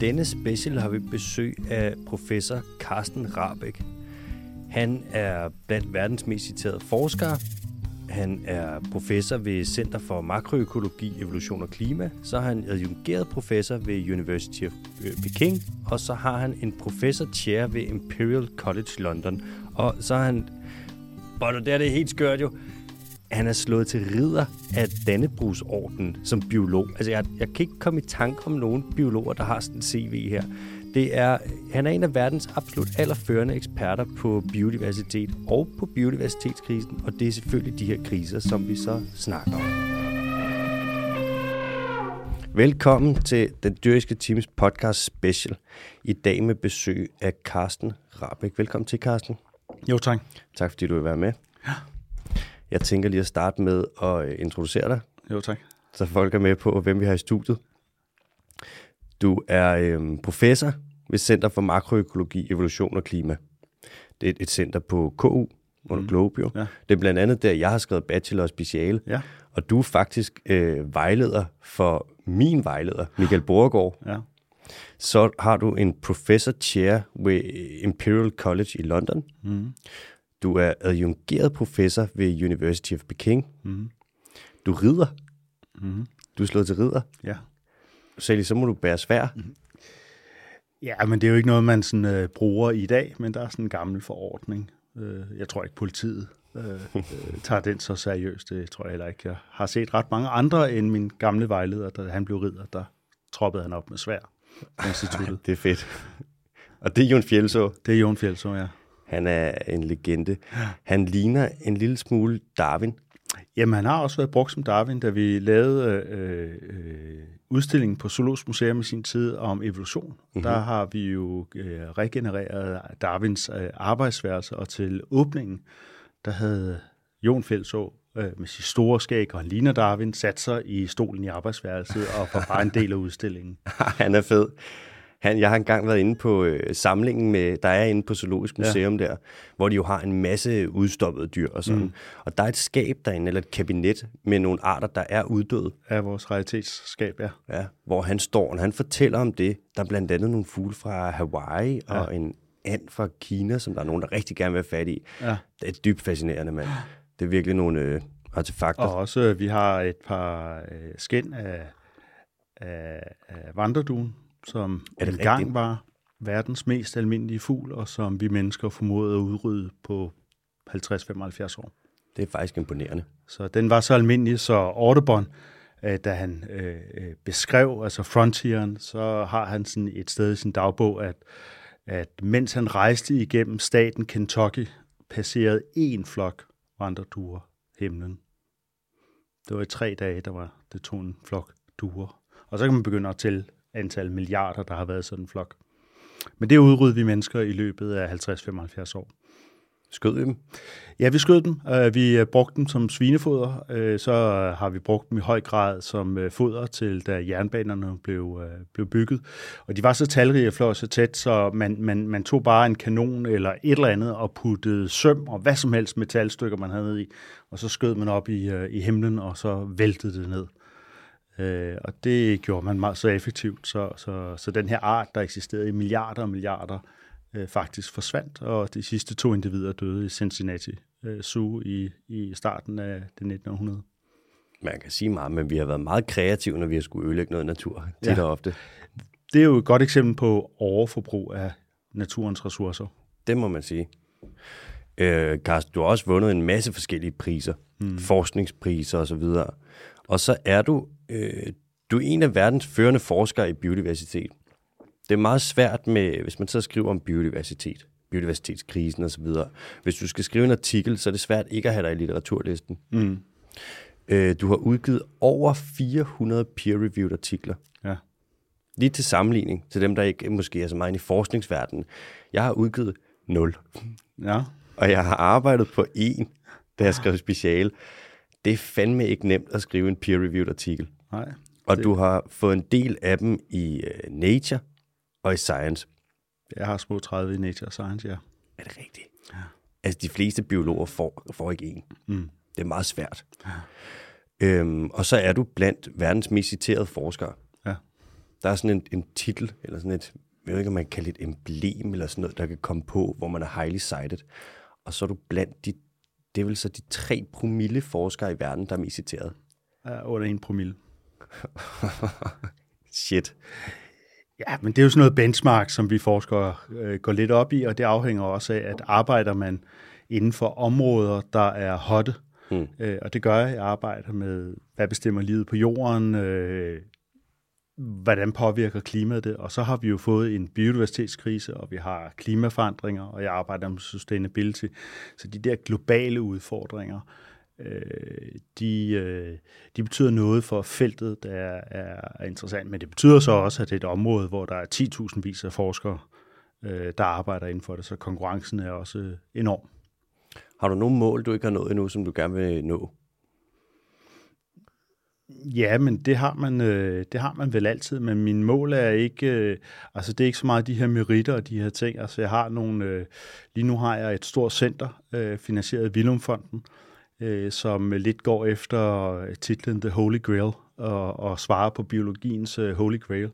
denne special har vi besøg af professor Carsten Rahbek. Han er blandt verdens mest citerede forskere. Han er professor ved Center for Makroøkologi, Evolution og Klima. Så har han adjungeret professor ved University of Peking. Og så har han en professor chair ved Imperial College London. Og så har han... det er det helt skørt jo. Han er slået til ridder af Dannebrogsorden som biolog. Altså, jeg kan ikke komme i tanke om nogen biologer, der har sådan en CV her. Han er en af verdens absolut allerførende eksperter på biodiversitet og på biodiversitetskrisen, og det er selvfølgelig de her kriser, som vi så snakker om. Velkommen til Den Dyriske Times podcast special. I dag med besøg af Carsten Rahbek. Velkommen til, Carsten. Jo, tak. Tak, fordi du vil være med. Ja. Jeg tænker lige at starte med at introducere dig. Jo, tak. Så folk er med på, hvem vi har i studiet. Du er professor ved Center for Makroøkologi, Evolution og Klima. Det er et center på KU, under Globio. Ja. Det er blandt andet der, jeg har skrevet bachelor og speciale. Ja. Og du er faktisk vejleder for min vejleder, Michael Borregaard. Ja. Så har du en professor chair ved Imperial College i London. Mm. Du er adjungeret professor ved University of Peking. Mm. Du rider. Mm. Du er slået til ridder. Ja. Særligt, så må du bære svær. Mm. Ja, men det er jo ikke noget, man sådan, bruger i dag, men der er sådan en gammel forordning. Jeg tror ikke, politiet tager den så seriøst. Det tror jeg heller ikke. Jeg har set ret mange andre end min gamle vejleder, da han blev ridder. Der troppede han op med svær. Det er fedt. Og det er Jon Fjeldså. Det er Jon Fjeldså, ja. Han er en legende. Han ligner en lille smule Darwin. Jamen, han har også været brugt som Darwin, da vi lavede udstillingen på Zoologisk Museum i sin tid om evolution. Mm-hmm. Der har vi jo regenereret Darwins arbejdsværelse, og til åbningen, der havde Jon Fjeldså med sit store skæg, og han ligner Darwin, sat sig i stolen i arbejdsværelset og var bare en del af udstillingen. Han er fed. Jeg har engang været inde på samlingen, der er inde på Zoologisk Museum der, hvor de jo har en masse udstoppede dyr og sådan. Mm. Og der er et skab derinde, eller et kabinet med nogle arter, der er uddøde. Ja, vores raritetsskab, ja. Ja, hvor han står, og han fortæller om det. Der er blandt andet nogle fugle fra Hawaii og en and fra Kina, som der er nogen, der rigtig gerne vil have fat i. Ja. Det er dybt fascinerende, mand. Det er virkelig nogle artefakter. Og også, vi har et par skind af vandreduen, som engang var verdens mest almindelige fugl, og som vi mennesker formåede at udrydde på 50-75 år. Det er faktisk imponerende. Så den var så almindelig, så Audubon, da han beskrev altså frontieren, så har han sådan et sted i sin dagbog, at mens han rejste igennem staten Kentucky, passerede én flok vandreduer himlen. Det var i 3 dage, det tog en flok duer. Og så kan man begynde at tælle antal milliarder, der har været sådan en flok. Men det udrydde vi mennesker i løbet af 50-75 år. Skød vi dem? Ja, vi skød dem. Vi brugte dem som svinefoder. Så har vi brugt dem i høj grad som foder til, da jernbanerne blev bygget. Og de var så talrige og flå så tæt, så man tog bare en kanon eller et eller andet og puttede søm og hvad som helst metalstykker, man havde ned i. Og så skød man op i himlen, og så væltede det ned. Og det gjorde man meget så effektivt, så den her art, der eksisterede i milliarder og milliarder, faktisk forsvandt, og de sidste 2 individer døde i Cincinnati Zoo i starten af det 1900. Man kan sige meget, men vi har været meget kreative, når vi har skulle ødelægge noget natur, tit og ofte. Det er jo et godt eksempel på overforbrug af naturens ressourcer. Det må man sige. Carsten, du har også vundet en masse forskellige priser, forskningspriser osv., og så er du er en af verdens førende forskere i biodiversitet. Det er meget svært med, hvis man så skriver om biodiversitet, biodiversitetskrisen osv. Hvis du skal skrive en artikel, så er det svært ikke at have dig i litteraturlisten. Mm. Du har udgivet over 400 peer-reviewed artikler. Ja. Lige til sammenligning til dem, der ikke måske er så meget i forskningsverdenen. Jeg har udgivet 0. Ja. Og jeg har arbejdet på 1, da jeg skrev speciale. Det er fandme ikke nemt at skrive en peer-reviewed artikel. Nej, og du har fået en del af dem i Nature og i Science. Jeg har små 30 i Nature og Science, ja. Er det rigtigt? Ja. Altså, de fleste biologer får ikke 1. Mm. Det er meget svært. Ja. Og så er du blandt verdens mest citerede forskere. Ja. Der er sådan en titel, eller sådan et, jeg ved ikke, om man kan kalde et emblem, eller sådan noget, der kan komme på, hvor man er highly cited. Og så er du blandt de, det er vel så de 3% forskere i verden, der er mest citeret. Ja, under 1%. Shit. Ja, men det er jo sådan noget benchmark, som vi forskere går lidt op i, og det afhænger også af, at arbejder man inden for områder, der er hotte. Mm. Og det gør jeg. Jeg arbejder med, hvad bestemmer livet på jorden, hvordan påvirker klimaet det, og så har vi jo fået en biodiversitetskrise, og vi har klimaforandringer, og jeg arbejder med sustainability. Så de der globale udfordringer, de betyder noget for feltet, der er interessant, men det betyder så også, at det er et område, hvor der er 10.000 vis af forskere, der arbejder inden for det, så konkurrencen er også enorm. Har du nogle mål, du ikke har nået endnu, som du gerne vil nå? Ja, men det har man vel altid, men mine mål er ikke, altså det er ikke så meget de her meritter og de her ting. Altså jeg har nogle, lige nu har jeg et stort center finansieret af Villumfonden, som lidt går efter titlen The Holy Grail og svarer på biologiens Holy Grail.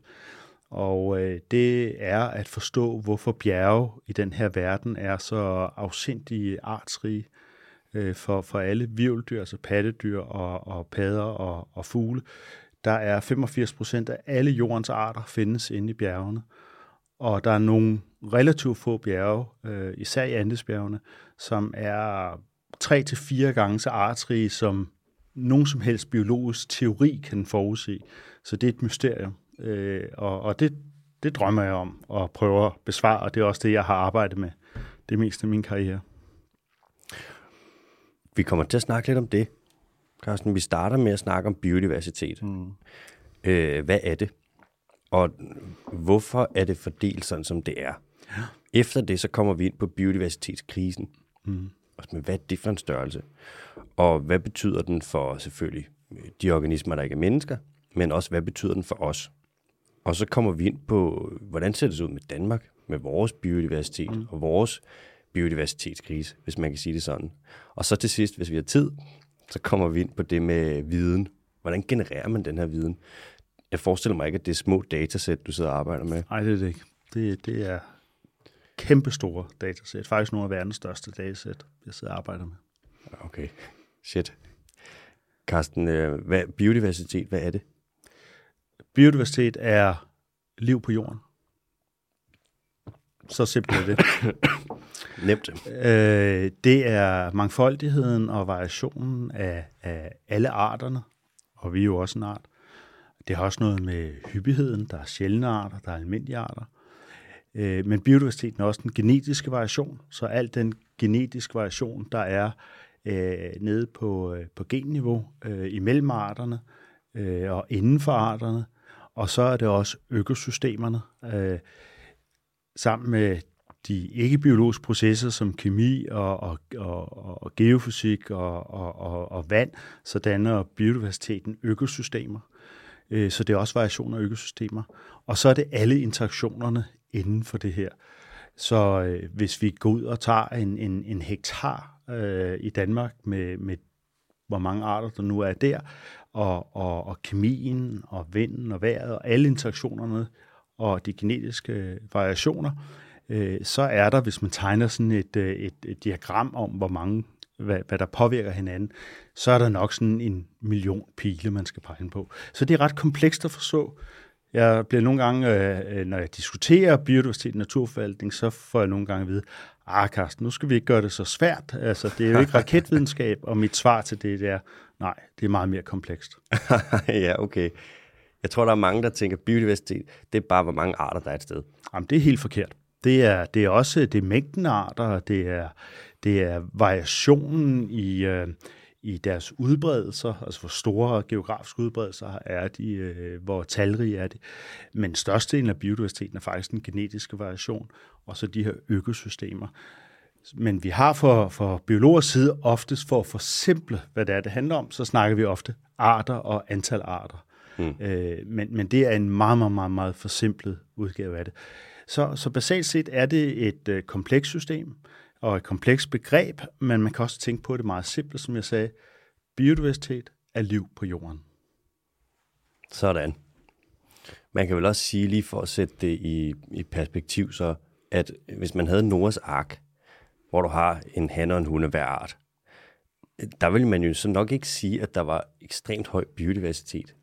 Og det er at forstå, hvorfor bjerge i den her verden er så afsindige, artsrige for alle hvirveldyr, altså pattedyr og padder og fugle. Der er 85% af alle jordens arter findes inde i bjergene. Og der er nogle relativt få bjerge, især i Andesbjergene, som er 3-4 gange så artsrige, som nogen som helst biologisk teori kan forudse. Så det er et mysterium. Og det drømmer jeg om at prøve at besvare, og det er også det, jeg har arbejdet med det meste af min karriere. Vi kommer til at snakke lidt om det, Carsten. Vi starter med at snakke om biodiversitet. Mm. Hvad er det? Og hvorfor er det fordelt sådan, som det er? Ja. Efter det, så kommer vi ind på biodiversitetskrisen. Mm. Men hvad er det for en størrelse? Og hvad betyder den for selvfølgelig de organismer, der ikke er mennesker, men også hvad betyder den for os? Og så kommer vi ind på, hvordan ser det ud med Danmark, med vores biodiversitet og vores biodiversitetskrise, hvis man kan sige det sådan. Og så til sidst, hvis vi har tid, så kommer vi ind på det med viden. Hvordan genererer man den her viden? Jeg forestiller mig ikke, at det er små datasæt, du sidder og arbejder med. Nej, det er det ikke. Det er kæmpestore datasæt. Faktisk nogle af verdens største datasæt, jeg sidder og arbejder med. Okay, shit. Carsten, biodiversitet, hvad er det? Biodiversitet er liv på jorden. Så simpelt er det. Nemt. Det er mangfoldigheden og variationen af alle arterne, og vi er jo også en art. Det har også noget med hyppigheden, der er sjældne arter, der er almindelige arter. Men biodiversiteten er også den genetiske variation, så al den genetiske variation, der er nede på genniveau, imellem arterne og inden for arterne, og så er det også økosystemerne, sammen med de ikke-biologiske processer som kemi og geofysik og vand, så danner biodiversiteten økosystemer. Så det er også variationer af økosystemer. Og så er det alle interaktionerne inden for det her. Så hvis vi går ud og tager en hektar i Danmark med hvor mange arter der nu er der, og kemien og vinden og vejret og alle interaktionerne og de genetiske variationer, så er der, hvis man tegner sådan et diagram om, hvor mange, hvad der påvirker hinanden, så er der nok sådan 1 million pile, man skal pege på. Så det er ret komplekst at forstå. Jeg bliver nogle gange, når jeg diskuterer biodiversitet og naturforvaltning, så får jeg nogle gange at vide, Carsten, nu skal vi ikke gøre det så svært. Altså, det er jo ikke raketvidenskab, og mit svar til det er, nej, det er meget mere komplekst. Ja, okay. Jeg tror, der er mange, der tænker, biodiversitet, det er bare, hvor mange arter der er et sted. Jamen, det er helt forkert. Det er også det er mængden af arter, og det er variationen i deres udbredelser, altså hvor store geografiske udbredelser er de, hvor talrige er de. Men størstedelen af biodiversiteten er faktisk den genetiske variation, og så de her økosystemer. Men vi har for biologers side oftest for at forsimple, hvad det er, det handler om, så snakker vi ofte arter og antal arter. Mm. Men det er en meget, meget, meget forsimplet udgave af det. Så basalt set er det et komplekst system og et komplekst begreb, men man kan også tænke på det meget simpelt, som jeg sagde. Biodiversitet er liv på jorden. Sådan. Man kan vel også sige, lige for at sætte det i perspektiv, så at hvis man havde Noahs ark, hvor du har en han og en hunde hver art, der ville man jo så nok ikke sige, at der var ekstremt høj biodiversitet.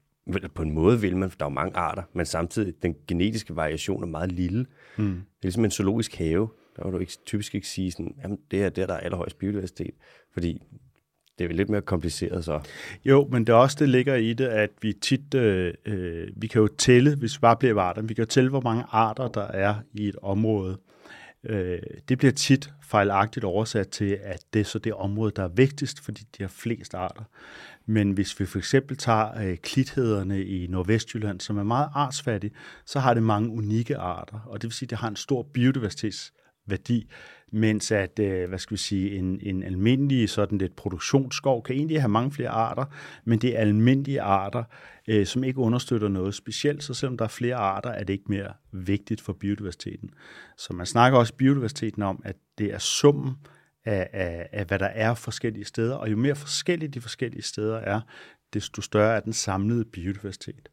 På en måde vil man, for der er jo mange arter, men samtidig den genetiske variation er meget lille. Mm. Det er ligesom en zoologisk have. Der vil du typisk ikke sige, sådan, jamen det er der er allerhøjst biodiversitet, fordi det er lidt mere kompliceret så. Jo, men det er også det ligger i det, at vi tit, vi kan jo tælle, hvis vi bare bliver arter, vi kan jo tælle, hvor mange arter der er i et område. Det bliver tit fejlagtigt oversat til, at det er så det område, der er vigtigst, fordi de har flest arter. Men hvis vi for eksempel tager klithederne i Nordvestjylland, som er meget artsfattige, så har det mange unikke arter, og det vil sige, at det har en stor biodiversitetsværdi, mens at, en almindelig sådan lidt produktionsskov kan egentlig have mange flere arter, men det er almindelige arter, som ikke understøtter noget specielt, så selvom der er flere arter, er det ikke mere vigtigt for biodiversiteten. Så man snakker også biodiversiteten om, at det er summen af hvad der er forskellige steder, og jo mere forskellige de forskellige steder er, desto større er den samlede biodiversitet.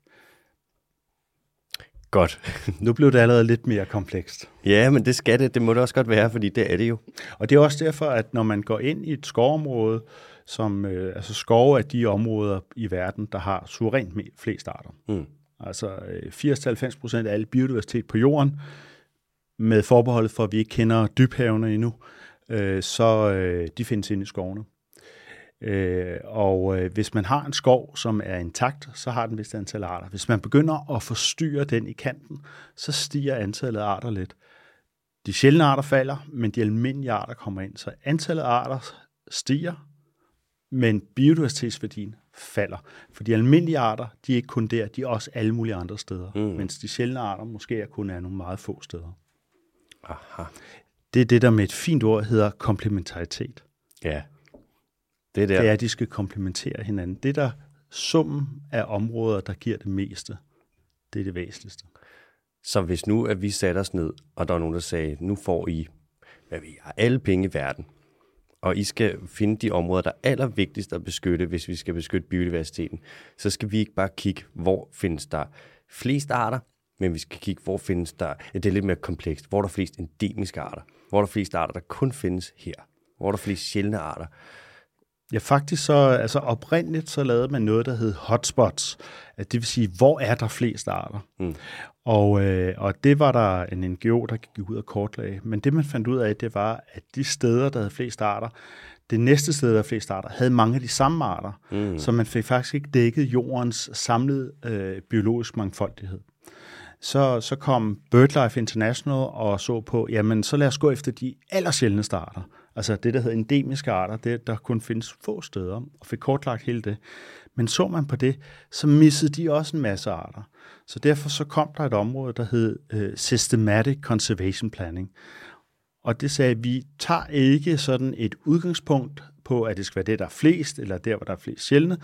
Godt. Nu blev det allerede lidt mere komplekst. Ja, men det skal det. Det må det også godt være, fordi det er det jo. Og det er også derfor, at når man går ind i et skovområde, som altså skove er de områder i verden, der har suverænt flest arter. Mm. Altså 80-90% af al biodiversitet på jorden, med forbeholdet for, at vi ikke kender dybhavene endnu, så de findes inde i skovene. Og hvis man har en skov, som er intakt, så har den vist antal arter. Hvis man begynder at forstyrre den i kanten, så stiger antallet af arter lidt. De sjældne arter falder, men de almindelige arter kommer ind. Så antallet af arter stiger, men biodiversitetsværdien falder. For de almindelige arter, de er ikke kun der, de er også alle mulige andre steder. Mm. Mens de sjældne arter måske kun er nogle meget få steder. Aha. Det er det, der med et fint ord hedder komplementaritet. Ja. Det er, at de skal komplementere hinanden. Det der summen af områder, der giver det meste, det er det væsentligste. Så hvis nu, at vi satte os ned, og der er nogen, der sagde, nu får I alle penge i verden, og I skal finde de områder, der er allervigtigst at beskytte, hvis vi skal beskytte biodiversiteten, så skal vi ikke bare kigge, hvor findes der flest arter, men vi skal kigge, hvor findes der, det er lidt mere komplekst, hvor der er flest endemiske arter, hvor der er flest arter, der kun findes her, hvor der er flest sjældne arter. Ja, faktisk så, altså oprindeligt så lavede man noget, der hed hotspots. Det vil sige, hvor er der flest arter? Mm. Og det var der en NGO, der gik ud og kortlagde. Men det, man fandt ud af, det var, at de steder, der havde flest arter, det næste sted, der havde flest arter, havde mange af de samme arter. Mm. Så man fik faktisk ikke dækket jordens samlede biologisk mangfoldighed. Så kom BirdLife International og så på, jamen så lad os gå efter de allersjældneste arter. Altså det, der hedder endemiske arter, det der kun findes få steder, og fik kortlagt hele det. Men så man på det, så missede de også en masse arter. Så derfor så kom der et område, der hed Systematic Conservation Planning. Og det sagde, at vi tager ikke sådan et udgangspunkt på, at det skal være det, der er flest, eller der, hvor der er flest sjældne,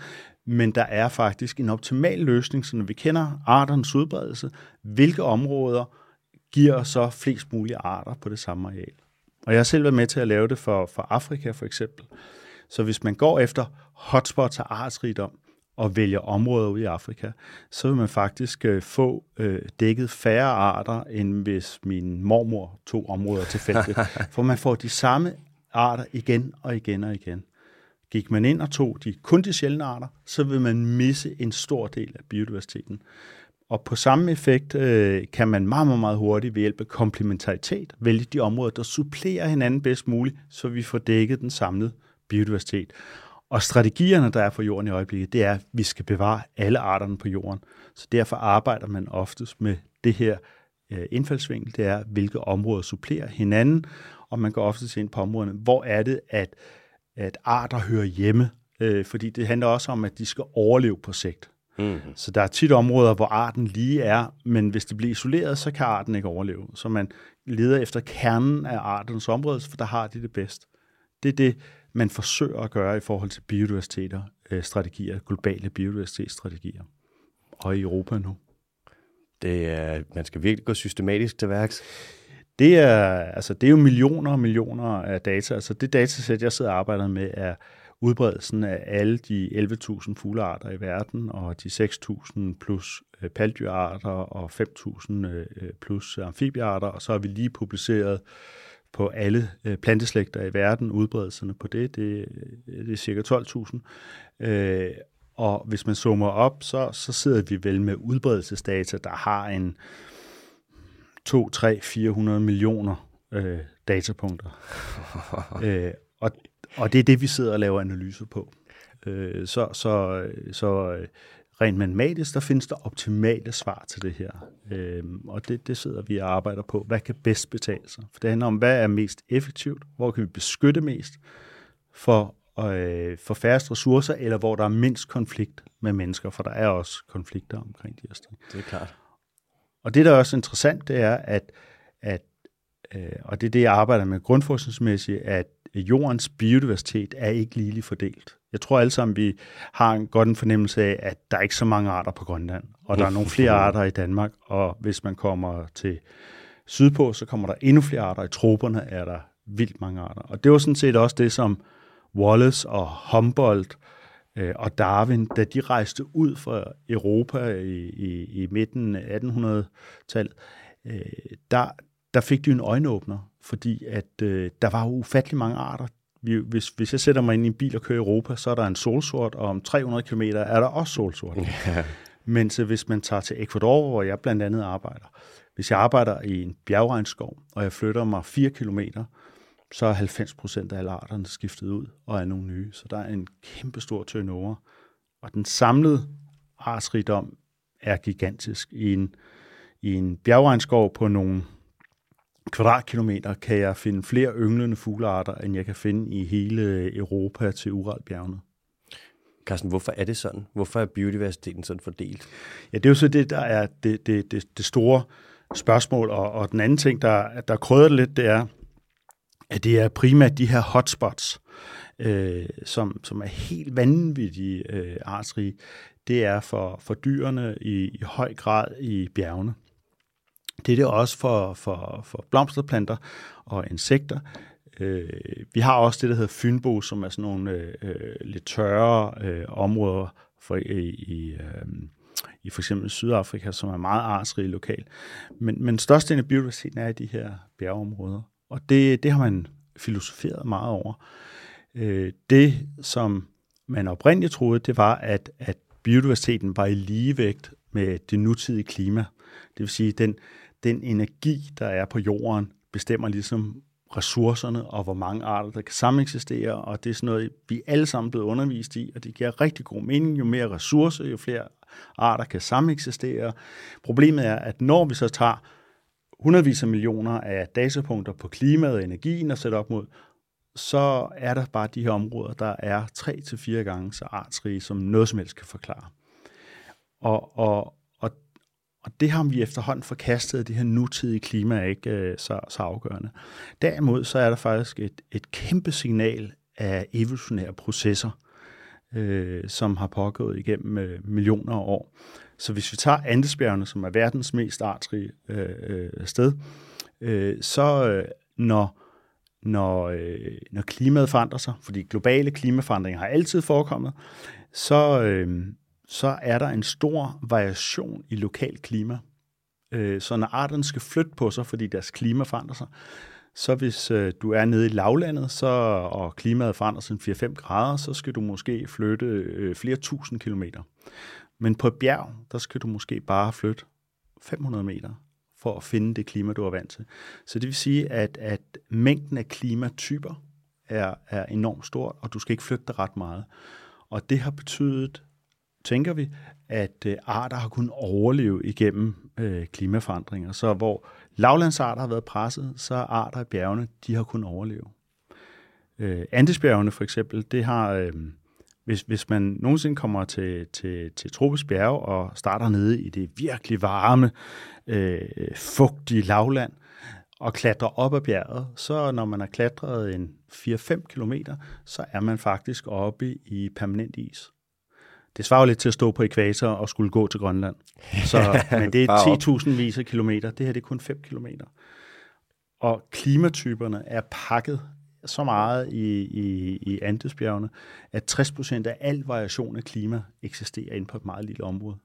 men der er faktisk en optimal løsning, så når vi kender arternes udbredelse, hvilke områder giver så flest mulige arter på det samme areal. Og jeg har selv været med til at lave det for Afrika for eksempel. Så hvis man går efter hotspots af artsrigdom og vælger områder ude i Afrika, så vil man faktisk få dækket færre arter, end hvis min mormor tog områder tilfældigt. For man får de samme arter igen og igen og igen. Gik man ind og tog kun de sjældne arter, så vil man misse en stor del af biodiversiteten. Og på samme effekt kan man meget, meget, meget hurtigt ved hjælp af komplementaritet vælge de områder, der supplerer hinanden bedst muligt, så vi får dækket den samlede biodiversitet. Og strategierne, der er for jorden i øjeblikket, det er, at vi skal bevare alle arterne på jorden. Så derfor arbejder man oftest med det her indfaldsvinkel, det er, hvilke områder supplerer hinanden, og man går oftest ind på områderne, hvor er det, at arter hører hjemme, fordi det handler også om, at de skal overleve på sigt. Mm-hmm. Så der er tit områder, hvor arten lige er, men hvis det bliver isoleret, så kan arten ikke overleve. Så man leder efter kernen af artens område, for der har de det bedst. Det er det, man forsøger at gøre i forhold til biodiversitetsstrategier, globale biodiversitetsstrategier. Og i Europa nu. Det er, man skal virkelig gå systematisk til værks. Det er jo millioner og millioner af data. Altså det datasæt, jeg sidder og arbejder med, er udbredelsen af alle de 11.000 fuglearter i verden, og de 6.000 plus paddyrarter, og 5.000 plus amfibiearter, og så har vi lige publiceret på alle planteslægter i verden, udbredelserne på det, det er cirka 12.000. Og hvis man zoomer op, så sidder vi vel med udbredelsesdata, der har en 2, 3, 400 millioner datapunkter. Og det er det, vi sidder og laver analyser på. Så rent matematisk, der findes der optimale svar til det her. Og det sidder vi og arbejder på. Hvad kan bedst betale sig? For det handler om, hvad er mest effektivt? Hvor kan vi beskytte mest for færrest ressourcer, eller hvor der er mindst konflikt med mennesker? For der er også konflikter omkring de her ting. Det er klart. Og det, der er også interessant, det er, at og det er det, jeg arbejder med grundforskningsmæssigt, at jordens biodiversitet er ikke ligeligt fordelt. Jeg tror alle sammen, vi har en fornemmelse af, at der er ikke så mange arter på Grønland, og der er nogle flere arter i Danmark, og hvis man kommer til sydpå, så kommer der endnu flere arter. I troperne er der vildt mange arter. Og det var sådan set også det, som Wallace og Humboldt og Darwin, da de rejste ud fra Europa i midten af 1800-tallet, der fik de en øjenåbner, fordi at der var ufattelig mange arter. Hvis jeg sætter mig ind i en bil og kører i Europa, så er der en solsort, og om 300 km er der også solsort. Yeah. Men så hvis man tager til Ecuador, hvor jeg blandt andet arbejder, hvis jeg arbejder i en bjergregnskov, og jeg flytter mig 4 km, så er 90% af alle arterne skiftet ud og er nogle nye. Så der er en kæmpe stor turnover. Og den samlede artsrigdom er gigantisk. I en bjergregnskov på nogle kvadratkilometer kan jeg finde flere ynglende fuglearter, end jeg kan finde i hele Europa til Uralbjergene. Carsten, hvorfor er det sådan? Hvorfor er biodiversiteten sådan fordelt? Ja, det er jo så det, der er det store spørgsmål. Og den anden ting, der krydder lidt, det er, at det er primært de her hotspots, som er helt vanvittige artsrige. Det er for dyrene i høj grad i bjergene. Det er det også for blomsterplanter og insekter. Vi har også det, der hedder Fynbo, som er sådan nogle lidt tørre områder i for eksempel Sydafrika, som er meget artsrige lokalt. Men størstedelen af biodiversiteten er i de her bjergeområder. Og det har man filosoferet meget over. Det, som man oprindeligt troede, det var, at biodiversiteten var i ligevægt med det nutidige klima. Det vil sige, at den energi, der er på jorden, bestemmer ligesom ressourcerne og hvor mange arter, der kan sameksistere. Og det er sådan noget, vi alle sammen blevet undervist i, og det giver rigtig god mening. Jo mere ressourcer, jo flere arter kan sameksistere. Problemet er, at når vi så tager hundredvis af millioner af datapunkter på klimaet og energien at sætte op mod, så er der bare de her områder, der er 3-4 gange så artsrige, som noget som helst kan forklare. Og det har vi efterhånden forkastet, det her nutidige klima er ikke så afgørende. Derimod så er der faktisk et kæmpe signal af evolutionære processer, som har pågået igennem millioner af år. Så hvis vi tager Andesbjergene, som er verdens mest artsrige sted, så når klimaet forandrer sig, fordi globale klimaforandringer har altid forekommet, så er der en stor variation i lokalt klima. Så når arterne skal flytte på sig, fordi deres klima forandrer sig, så hvis du er nede i lavlandet, og klimaet forandrer sig 4-5 grader, så skal du måske flytte flere tusind kilometer. Men på et bjerg, der skal du måske bare flytte 500 meter for at finde det klima, du er vant til. Så det vil sige, at mængden af klimatyper er enormt stort, og du skal ikke flytte dig ret meget. Og det har betydet, tænker vi, at arter har kunnet overleve igennem klimaforandringer. Så hvor lavlandsarter har været presset, så arter i bjergene, de har kunnet overleve. Andesbjergene for eksempel, det har... Hvis man nogensinde kommer til tropisk bjerge og starter nede i det virkelig varme, fugtige lavland og klatrer op ad bjerget, så når man har klatret en 4-5 kilometer, så er man faktisk oppe i permanent is. Det svarer lidt til at stå på ekvator og skulle gå til Grønland. Men det er 10.000 vis af kilometer. Det her det er kun 5 kilometer. Og klimatyperne er pakket så meget i Andesbjergene, at 60% af al variation af klima eksisterer inde på et meget lille område.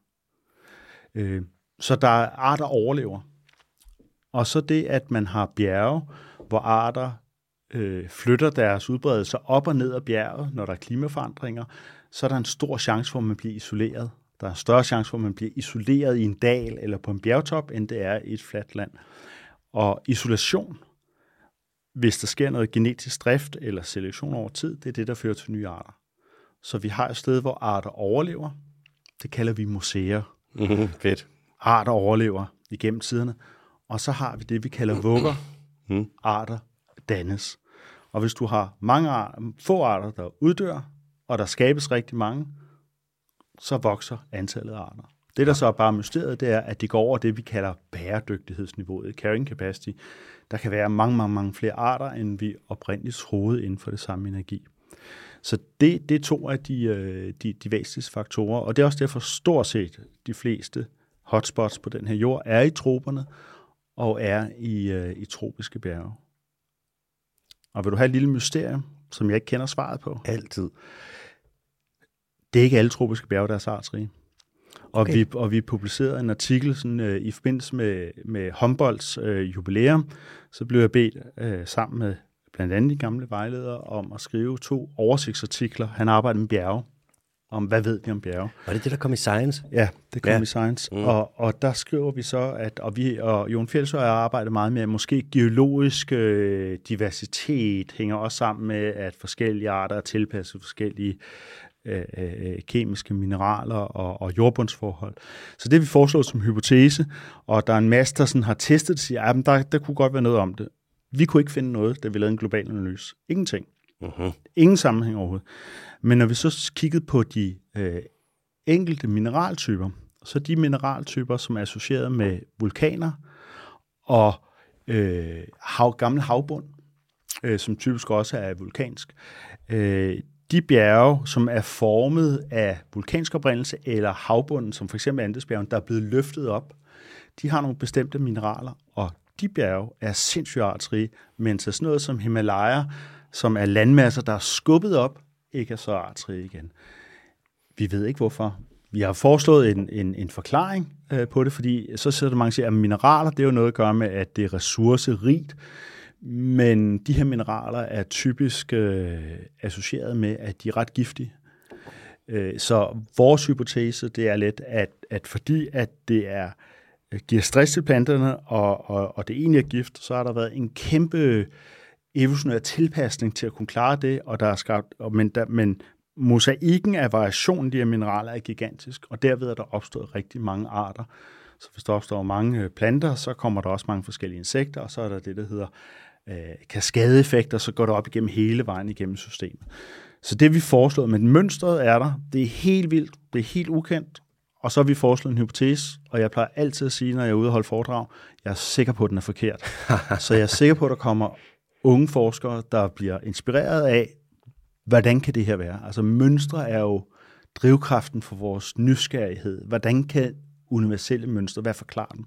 Så der er arter, der overlever. Og så det, at man har bjerge, hvor arter flytter deres udbredelse op og ned af bjerget, når der er klimaforandringer, så er der en stor chance for, at man bliver isoleret. Der er større chance for, at man bliver isoleret i en dal eller på en bjergtop, end det er i et fladt land. Og isolation, hvis der sker noget genetisk drift eller selektion over tid, det er det, der fører til nye arter. Så vi har et sted, hvor arter overlever. Det kalder vi museer. Mm-hmm, fedt. Arter overlever igennem tiderne. Og så har vi det, vi kalder vugger. Mm-hmm. Arter dannes. Og hvis du har få arter, der uddør, og der skabes rigtig mange, så vokser antallet af arter. Det, der så er bare mysteriet, det er, at det går over det, vi kalder bæredygtighedsniveauet, carrying capacity. Der kan være mange, mange, mange flere arter, end vi oprindeligt troede inden for det samme energi. Så det er to af de væsentligste faktorer, og det er også derfor stort set de fleste hotspots på den her jord er i troperne og er i tropiske bjerge. Og vil du have et lille mysterium, som jeg ikke kender svaret på? Altid. Det er ikke alle tropiske bjerge, der er artsrige. Okay. Og vi publicerede en artikel sådan, i forbindelse med Humboldts jubilæum. Så blev jeg bedt sammen med blandt andet de gamle vejledere om at skrive 2 oversigtsartikler. Han arbejder med bjerge. Om hvad ved vi om bjerge? Var det der kom i Science? Ja, det kom i Science. Mm. Og der skriver vi så, at og Jon Fjeldså og jeg arbejder meget med, at måske geologisk diversitet hænger også sammen med, at forskellige arter er tilpasset forskellige kemiske mineraler og jordbundsforhold. Så det vi foreslår som hypotese, og der er en masse, der sådan har testet og siger, at der kunne godt være noget om det. Vi kunne ikke finde noget, da vi lavede en global analyse. Ingenting. Uh-huh. Ingen sammenhæng overhovedet. Men når vi så kiggede på de enkelte mineraltyper, så de mineraltyper, som er associeret med vulkaner og gamle havbund, som typisk også er vulkansk, de bjerge, som er formet af vulkansk oprindelse eller havbunden, som for eksempel Andesbjergen, der er blevet løftet op, de har nogle bestemte mineraler, og de bjerge er sindssygt artsrige, mens sådan noget som Himalaya, som er landmasser, der er skubbet op, ikke er så artsrige igen. Vi ved ikke hvorfor. Vi har foreslået en forklaring på det, fordi så sidder der mange og siger, at mineraler, det er jo noget at gøre med, at det er ressourcerigt, men de her mineraler er typisk associeret med, at de er ret giftige. Så vores hypotese, det er lidt, at fordi at det giver stress til planterne, og det egentlig er gift, så har der været en kæmpe evolutionær tilpasning til at kunne klare det, og der er skabt, men mosaikken af variationen af de her mineraler er gigantisk, og derved er der opstået rigtig mange arter. Så hvis der opstår mange planter, så kommer der også mange forskellige insekter, og så er der det, der hedder kaskadeeffekter, så går det op igennem hele vejen igennem systemet. Så det vi foreslår, men mønstret er der, det er helt vildt, det er helt ukendt, og så har vi foreslået en hypotese, og jeg plejer altid at sige, når jeg er ude og holde foredrag, jeg er sikker på, at den er forkert. Så jeg er sikker på, at der kommer unge forskere, der bliver inspireret af, hvordan kan det her være? Altså mønstre er jo drivkraften for vores nysgerrighed. Hvordan kan universelle mønstre, hvad forklarer dem?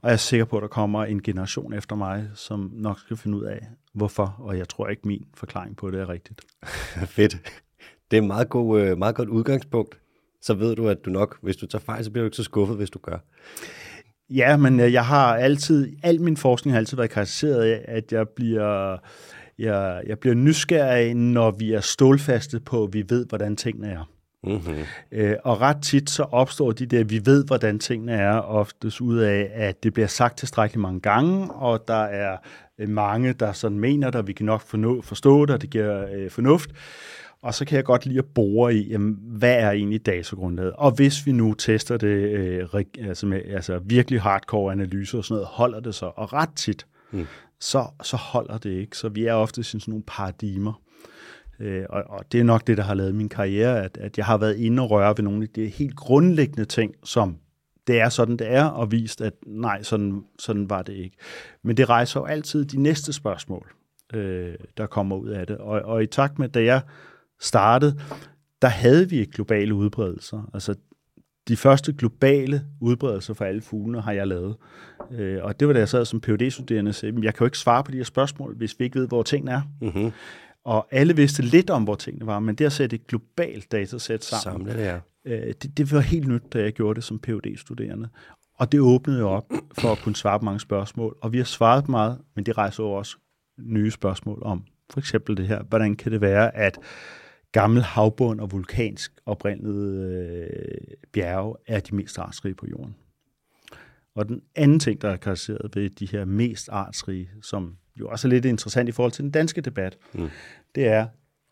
Og jeg er sikker på, at der kommer en generation efter mig, som nok skal finde ud af, hvorfor, og jeg tror ikke, min forklaring på det er rigtigt. Fedt. Det er et meget godt udgangspunkt. Så ved du, at du nok, hvis du tager fejl, så bliver du ikke så skuffet, hvis du gør. Ja, men jeg har altid, al min forskning har altid været karakteriseret af, at jeg bliver nysgerrig, når vi er stålfaste på, at vi ved, hvordan tingene er. Mm-hmm. Og ret tit så opstår de der, vi ved, hvordan tingene er, oftest ud af, at det bliver sagt tilstrækkeligt mange gange, og der er mange, der sådan mener det, vi kan nok forstå det, og det giver fornuft. Og så kan jeg godt lide at bore i, jamen, hvad er egentlig datagrundlaget? Og hvis vi nu tester det med virkelig hardcore analyser og sådan noget, holder det så? Og ret tit, så holder det ikke. Så vi er ofte i sådan nogle paradigmer. Og det er nok det, der har lavet min karriere, at jeg har været inde og røre ved nogle af de helt grundlæggende ting, som det er sådan, det er, og vist, at nej, sådan var det ikke. Men det rejser jo altid de næste spørgsmål, der kommer ud af det. Og i takt med, da jeg startede, der havde vi ikke globale udbredelser. Altså, de første globale udbredelser for alle fuglene har jeg lavet. Og det var da jeg sad som PhD-studerende og sagde, jeg kan jo ikke svare på de her spørgsmål, hvis vi ikke ved, hvor tingene er. Mm-hmm. Og alle vidste lidt om, hvor tingene var, men det at sætte et globalt datasæt sammen, det var helt nyt, da jeg gjorde det som PhD-studerende. Og det åbnede jo op for at kunne svare på mange spørgsmål. Og vi har svaret meget, men det rejser jo også nye spørgsmål om. For eksempel det her, hvordan kan det være, at gammel havbund og vulkansk oprindede bjerge er de mest artsrige på jorden? Og den anden ting, der er karakteriseret ved de her mest artsrige, som jo også er lidt interessant i forhold til den danske debat,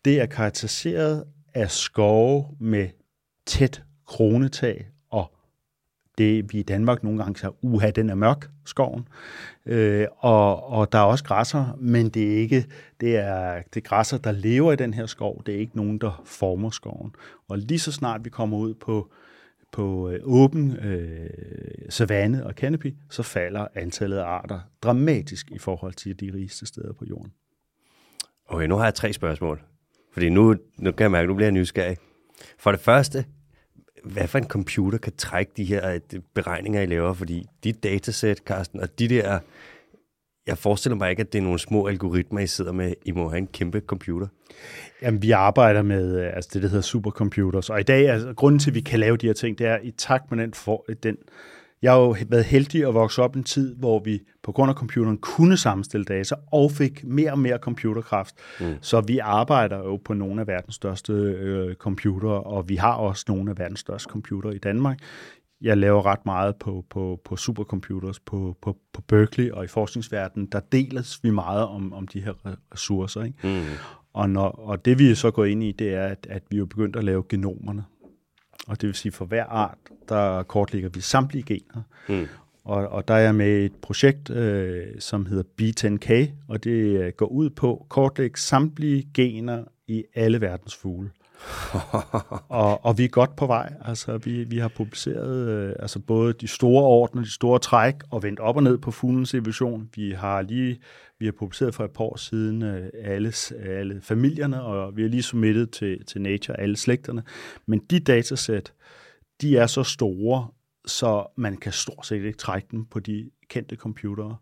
det er karakteriseret af skove med tæt kronetag. Det vi i Danmark nogle gange siger, den er mørk, skoven. Og der er også græsser, men det er græsser, der lever i den her skov. Det er ikke nogen, der former skoven. Og lige så snart vi kommer ud på åben savanne og canopy, så falder antallet af arter dramatisk i forhold til de rigeste steder på jorden. Okay, nu har jeg 3 spørgsmål. Fordi nu kan jeg mærke, at nu bliver jeg nysgerrig. For det første, hvad for en computer kan trække de her beregninger, I laver? Fordi dit datasæt, Carsten, og de der... Jeg forestiller mig ikke, at det er nogle små algoritmer, I sidder med. I må have en kæmpe computer. Jamen, vi arbejder med det, der hedder supercomputers. Og i dag, grunden til, at vi kan lave de her ting, det er i takt med den. Jeg har jo været heldig at vokse op en tid, hvor vi på grund af computeren kunne sammenstille data og fik mere og mere computerkraft. Mm. Så vi arbejder jo på nogle af verdens største computere, og vi har også nogle af verdens største computere i Danmark. Jeg laver ret meget på supercomputers på Berkeley, og i forskningsverdenen, der deles vi meget om de her ressourcer. Ikke? Mm. Og det vi er så gået ind i, det er, at vi jo begyndt at lave genomerne. Og det vil sige, for hver art, der kortlægger vi samtlige gener. Mm. Og der er jeg med et projekt, som hedder B10K, og det går ud på at kortlægge samtlige gener i alle verdens fugle. og vi er godt på vej. Altså, vi har publiceret både de store ordner, de store træk, og vendt op og ned på fuglens evolution. Vi har publiceret for et par år siden alle familierne, og vi har lige submittet til Nature alle slægterne. Men de datasæt, de er så store, så man kan stort set ikke trække dem på de kendte computere.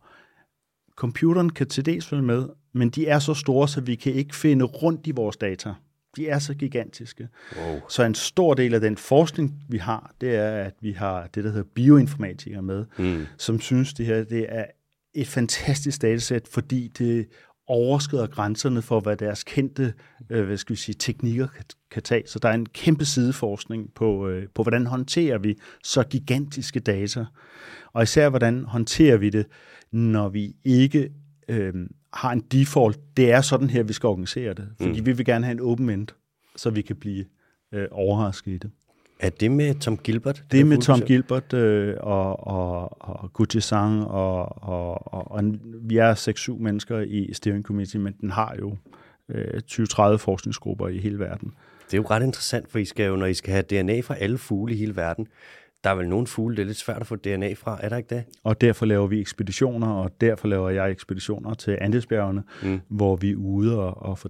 Computeren kan til dels følge med, men de er så store, så vi kan ikke finde rundt i vores data. De er så gigantiske. Wow. Så en stor del af den forskning, vi har, det er, at vi har det, der hedder bioinformatikere med, som synes, det her det er et fantastisk datasæt, fordi det overskrider grænserne for, hvad deres kendte teknikker kan tage. Så der er en kæmpe sideforskning på, hvordan håndterer vi så gigantiske data, og især, hvordan håndterer vi det, når vi ikke har en default, det er sådan her, vi skal organisere det. Fordi vi vil gerne have en open end, så vi kan blive overrasket i det. Er det med Tom Gilbert? Det er med Tom Gilbert og Guojie Zhang, og vi er 6-7 mennesker i steering committee, men den har jo 20-30 forskningsgrupper i hele verden. Det er jo ret interessant, for I skal jo, når I skal have DNA fra alle fugle i hele verden, der er vel nogle fugle, det er lidt svært at få DNA fra, er der ikke det? Og derfor laver vi ekspeditioner, og derfor laver jeg ekspeditioner til Andesbjergene, hvor vi er ude og får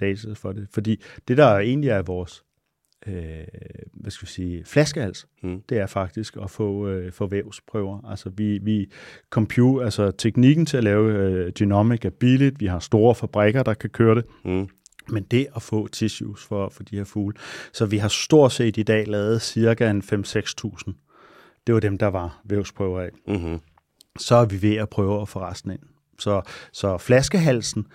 data for det. Fordi det, der egentlig er vores flaskehals, det er faktisk at få vævsprøver. Altså, teknikken til at lave genomik er billigt, vi har store fabrikker, der kan køre det. Mm. Men det at få tissues for de her fugle. Så vi har stort set i dag lavet cirka 5-6.000. Det var dem, der var vævsprøver af. Mm-hmm. Så er vi ved at prøve at få resten ind. Så flaskehalsen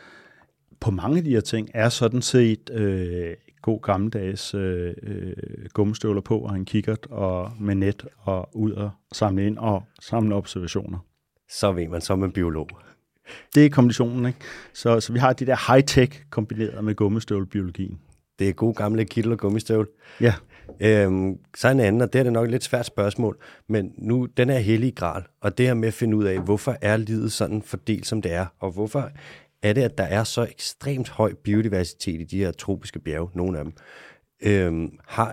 på mange af de her ting er sådan set god gammeldags gummistøvler på og en kikkert og med net og ud og samle ind og samle observationer. Så ved man, så er man biolog. Det er kombinationen, ikke? Så vi har det der high-tech kombineret med gummistøvlebiologien. Det er gode gamle kittel og gummistøvle. Ja. Så en anden, og det er det nok et lidt svært spørgsmål, men nu, den her hellige gral, og det her med at finde ud af, hvorfor er livet sådan fordelt, som det er, og hvorfor er det, at der er så ekstremt høj biodiversitet i de her tropiske bjerge, nogle af dem.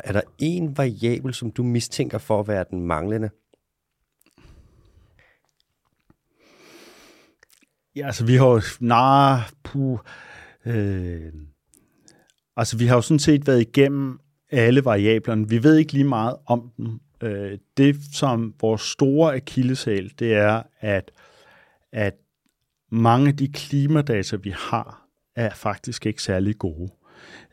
Er der en variabel, som du mistænker for at være den manglende? Ja, altså vi har jo sådan set været igennem alle variablerne. Vi ved ikke lige meget om dem, Det, som vores store akilleshæl, det er, at mange af de klimadata, vi har, er faktisk ikke særlig gode.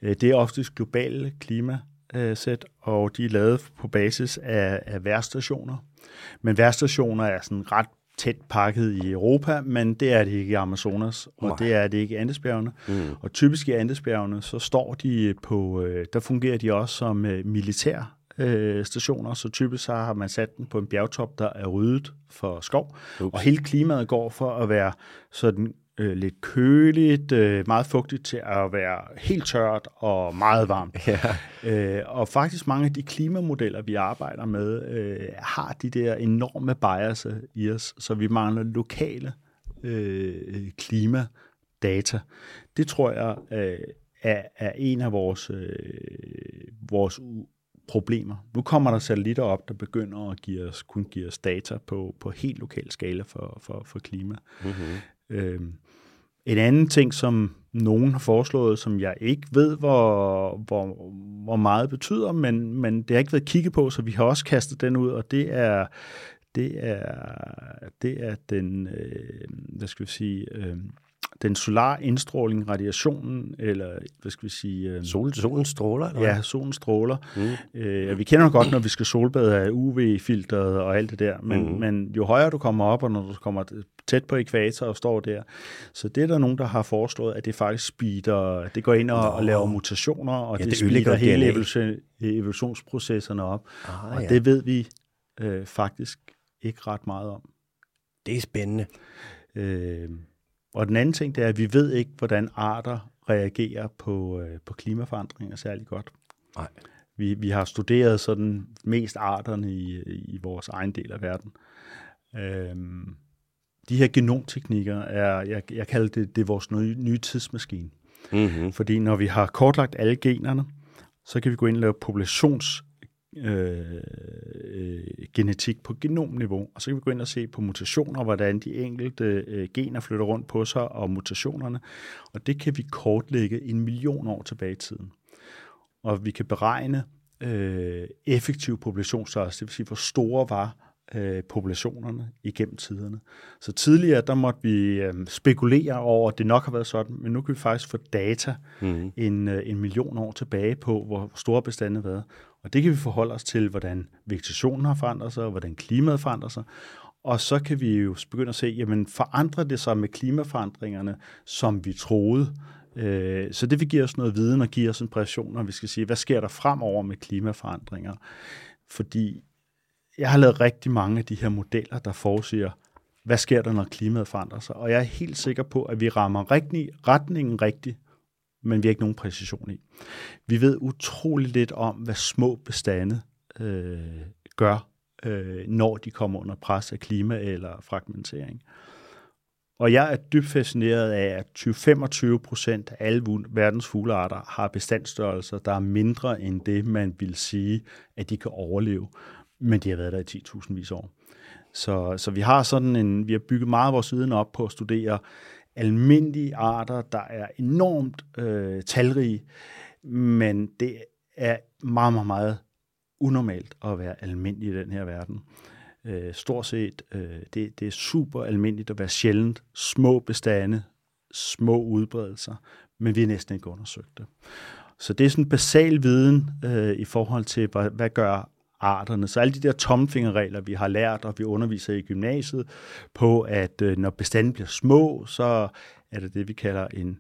Det er oftest globale klimasæt, og de er lavet på basis af vejrstationer. Men vejrstationer er sådan ret tæt pakket i Europa, men det er det ikke i Amazonas, og Det er det ikke i Andesbjergene. Mm. Og typisk i Andesbjergene, så står de på, der fungerer de også som militær stationer, så typisk så har man sat den på en bjergtop, der er ryddet for skov, og hele klimaet går for at være sådan lidt køligt, meget fugtigt til at være helt tørt og meget varmt. Yeah. Og faktisk mange af de klimamodeller, vi arbejder med, har de der enorme bias i os, så vi mangler lokale klimadata. Det tror jeg er en af vores problemer. Nu kommer der satellitter op, der begynder at give os data på helt lokal skala for klima. Mm-hmm. En anden ting, som nogen har foreslået, som jeg ikke ved, hvor meget betyder, men det har ikke været kigget på, så vi har også kastet den ud, og det er den, den solare indstråling, radiationen, eller hvad skal vi sige... solen stråler? Eller? Ja, solen stråler. Mm. Vi kender godt, når vi skal solbade af UV-filtret og alt det der, men jo højere du kommer op, og når du kommer tæt på ekvator og står der, så det er der nogen, der har foreslået, at det faktisk speeder, det går ind og laver mutationer, og det speeder hele evolutionsprocesserne op. Og ja. Det ved vi faktisk ikke ret meget om. Det er spændende. Og den anden ting, det er, at vi ved ikke, hvordan arter reagerer på klimaforandringer særlig godt. Nej. Vi har studeret sådan mest arterne i vores egen del af verden. De her genomteknikker er, jeg kalder det er vores nye tidsmaskine. Mm-hmm. Fordi når vi har kortlagt alle generne, så kan vi gå ind og lave genetik på genomniveau, og så kan vi gå ind og se på mutationer, hvordan de enkelte gener flytter rundt på sig, og mutationerne, og det kan vi kortlægge 1 million år tilbage i tiden. Og vi kan beregne effektiv populationsstørrelse, det vil sige, hvor store var populationerne igennem tiderne. Så tidligere, der måtte vi spekulere over, at det nok har været sådan, men nu kan vi faktisk få data en 1 million år tilbage på, hvor store bestanden har været. Og det kan vi forholde os til, hvordan vegetationen har forandret sig, og hvordan klimaet forandrer sig. Og så kan vi jo begynde at se, jamen forandrer det sig med klimaforandringerne, som vi troede? Så det vil give os noget viden og give os en præcision, når vi skal sige, hvad sker der fremover med klimaforandringer? Fordi jeg har lavet rigtig mange af de her modeller, der forudsiger, hvad sker der, når klimaet forandrer sig? Og jeg er helt sikker på, at vi rammer retningen rigtigt, men vi har ikke nogen præcision i. Vi ved utrolig lidt om, hvad små bestande gør, når de kommer under pres af klima eller fragmentering. Og jeg er dybt fascineret af, at 20-25% af alle verdens fuglearter har bestandsstørrelser, der er mindre end det, man vil sige, at de kan overleve. Men de har været der i 10.000 vis år. Så vi har vi har bygget meget af vores viden op på at studere almindelige arter, der er enormt talrige, men det er meget, meget, meget unormalt at være almindelig i den her verden. Stort set, det er super almindeligt at være sjældent, små bestande, små udbredelser, men vi har næsten ikke undersøgt det. Så det er sådan en basal viden i forhold til, hvad gør arterne. Så alle de der tommelfingerregler, vi har lært, og vi underviser i gymnasiet på, at når bestanden bliver små, så er det det, vi kalder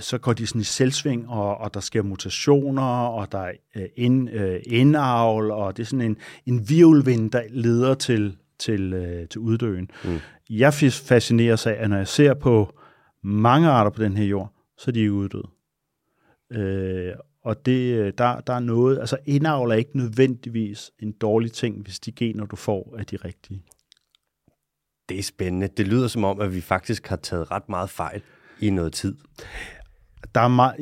så går de sådan i selvsving, og der sker mutationer, og der er indavl, og det er sådan en virvelvind, der leder til uddøen. Mm. Jeg fascinerer sig, at når jeg ser på mange arter på den her jord, så er de uddøde. Og det, der er noget, altså indavl er ikke nødvendigvis en dårlig ting, hvis de gener, du får, er de rigtige. Det er spændende. Det lyder som om, at vi faktisk har taget ret meget fejl i noget tid.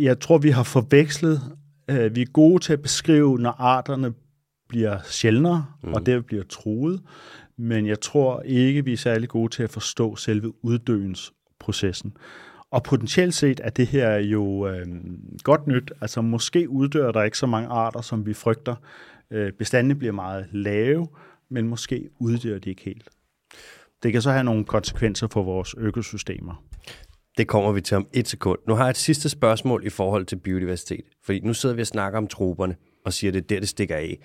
Jeg tror, vi har forvekslet. Vi er gode til at beskrive, når arterne bliver sjældnere, og det bliver truet. Men jeg tror ikke, vi er særlig gode til at forstå selve uddøensprocessen. Og potentielt set er det her jo godt nyt. Altså måske uddør der ikke så mange arter, som vi frygter. Bestandene bliver meget lave, men måske uddør de ikke helt. Det kan så have nogle konsekvenser for vores økosystemer. Det kommer vi til om et sekund. Nu har jeg et sidste spørgsmål i forhold til biodiversitet. Fordi nu sidder vi og snakker om troperne og siger, at det er der, det stikker af.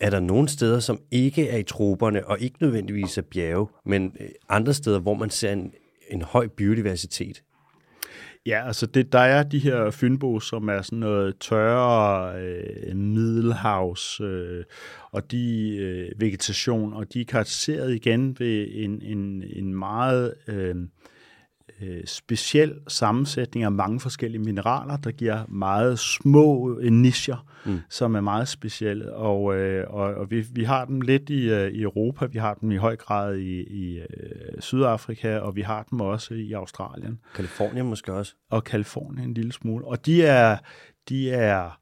Er der nogle steder, som ikke er i troperne og ikke nødvendigvis er bjerge, men andre steder, hvor man ser en høj biodiversitet? Ja, altså der er de her Fynbo, som er sådan noget tørre middelhavs og de vegetation, og de er karakteriseret igen ved en meget speciel sammensætning af mange forskellige mineraler, der giver meget små nischer, som er meget specielle. Og vi har dem lidt i Europa, vi har dem i høj grad i Sydafrika, og vi har dem også i Australien. Kalifornien måske også. Og Kalifornien en lille smule. Og de er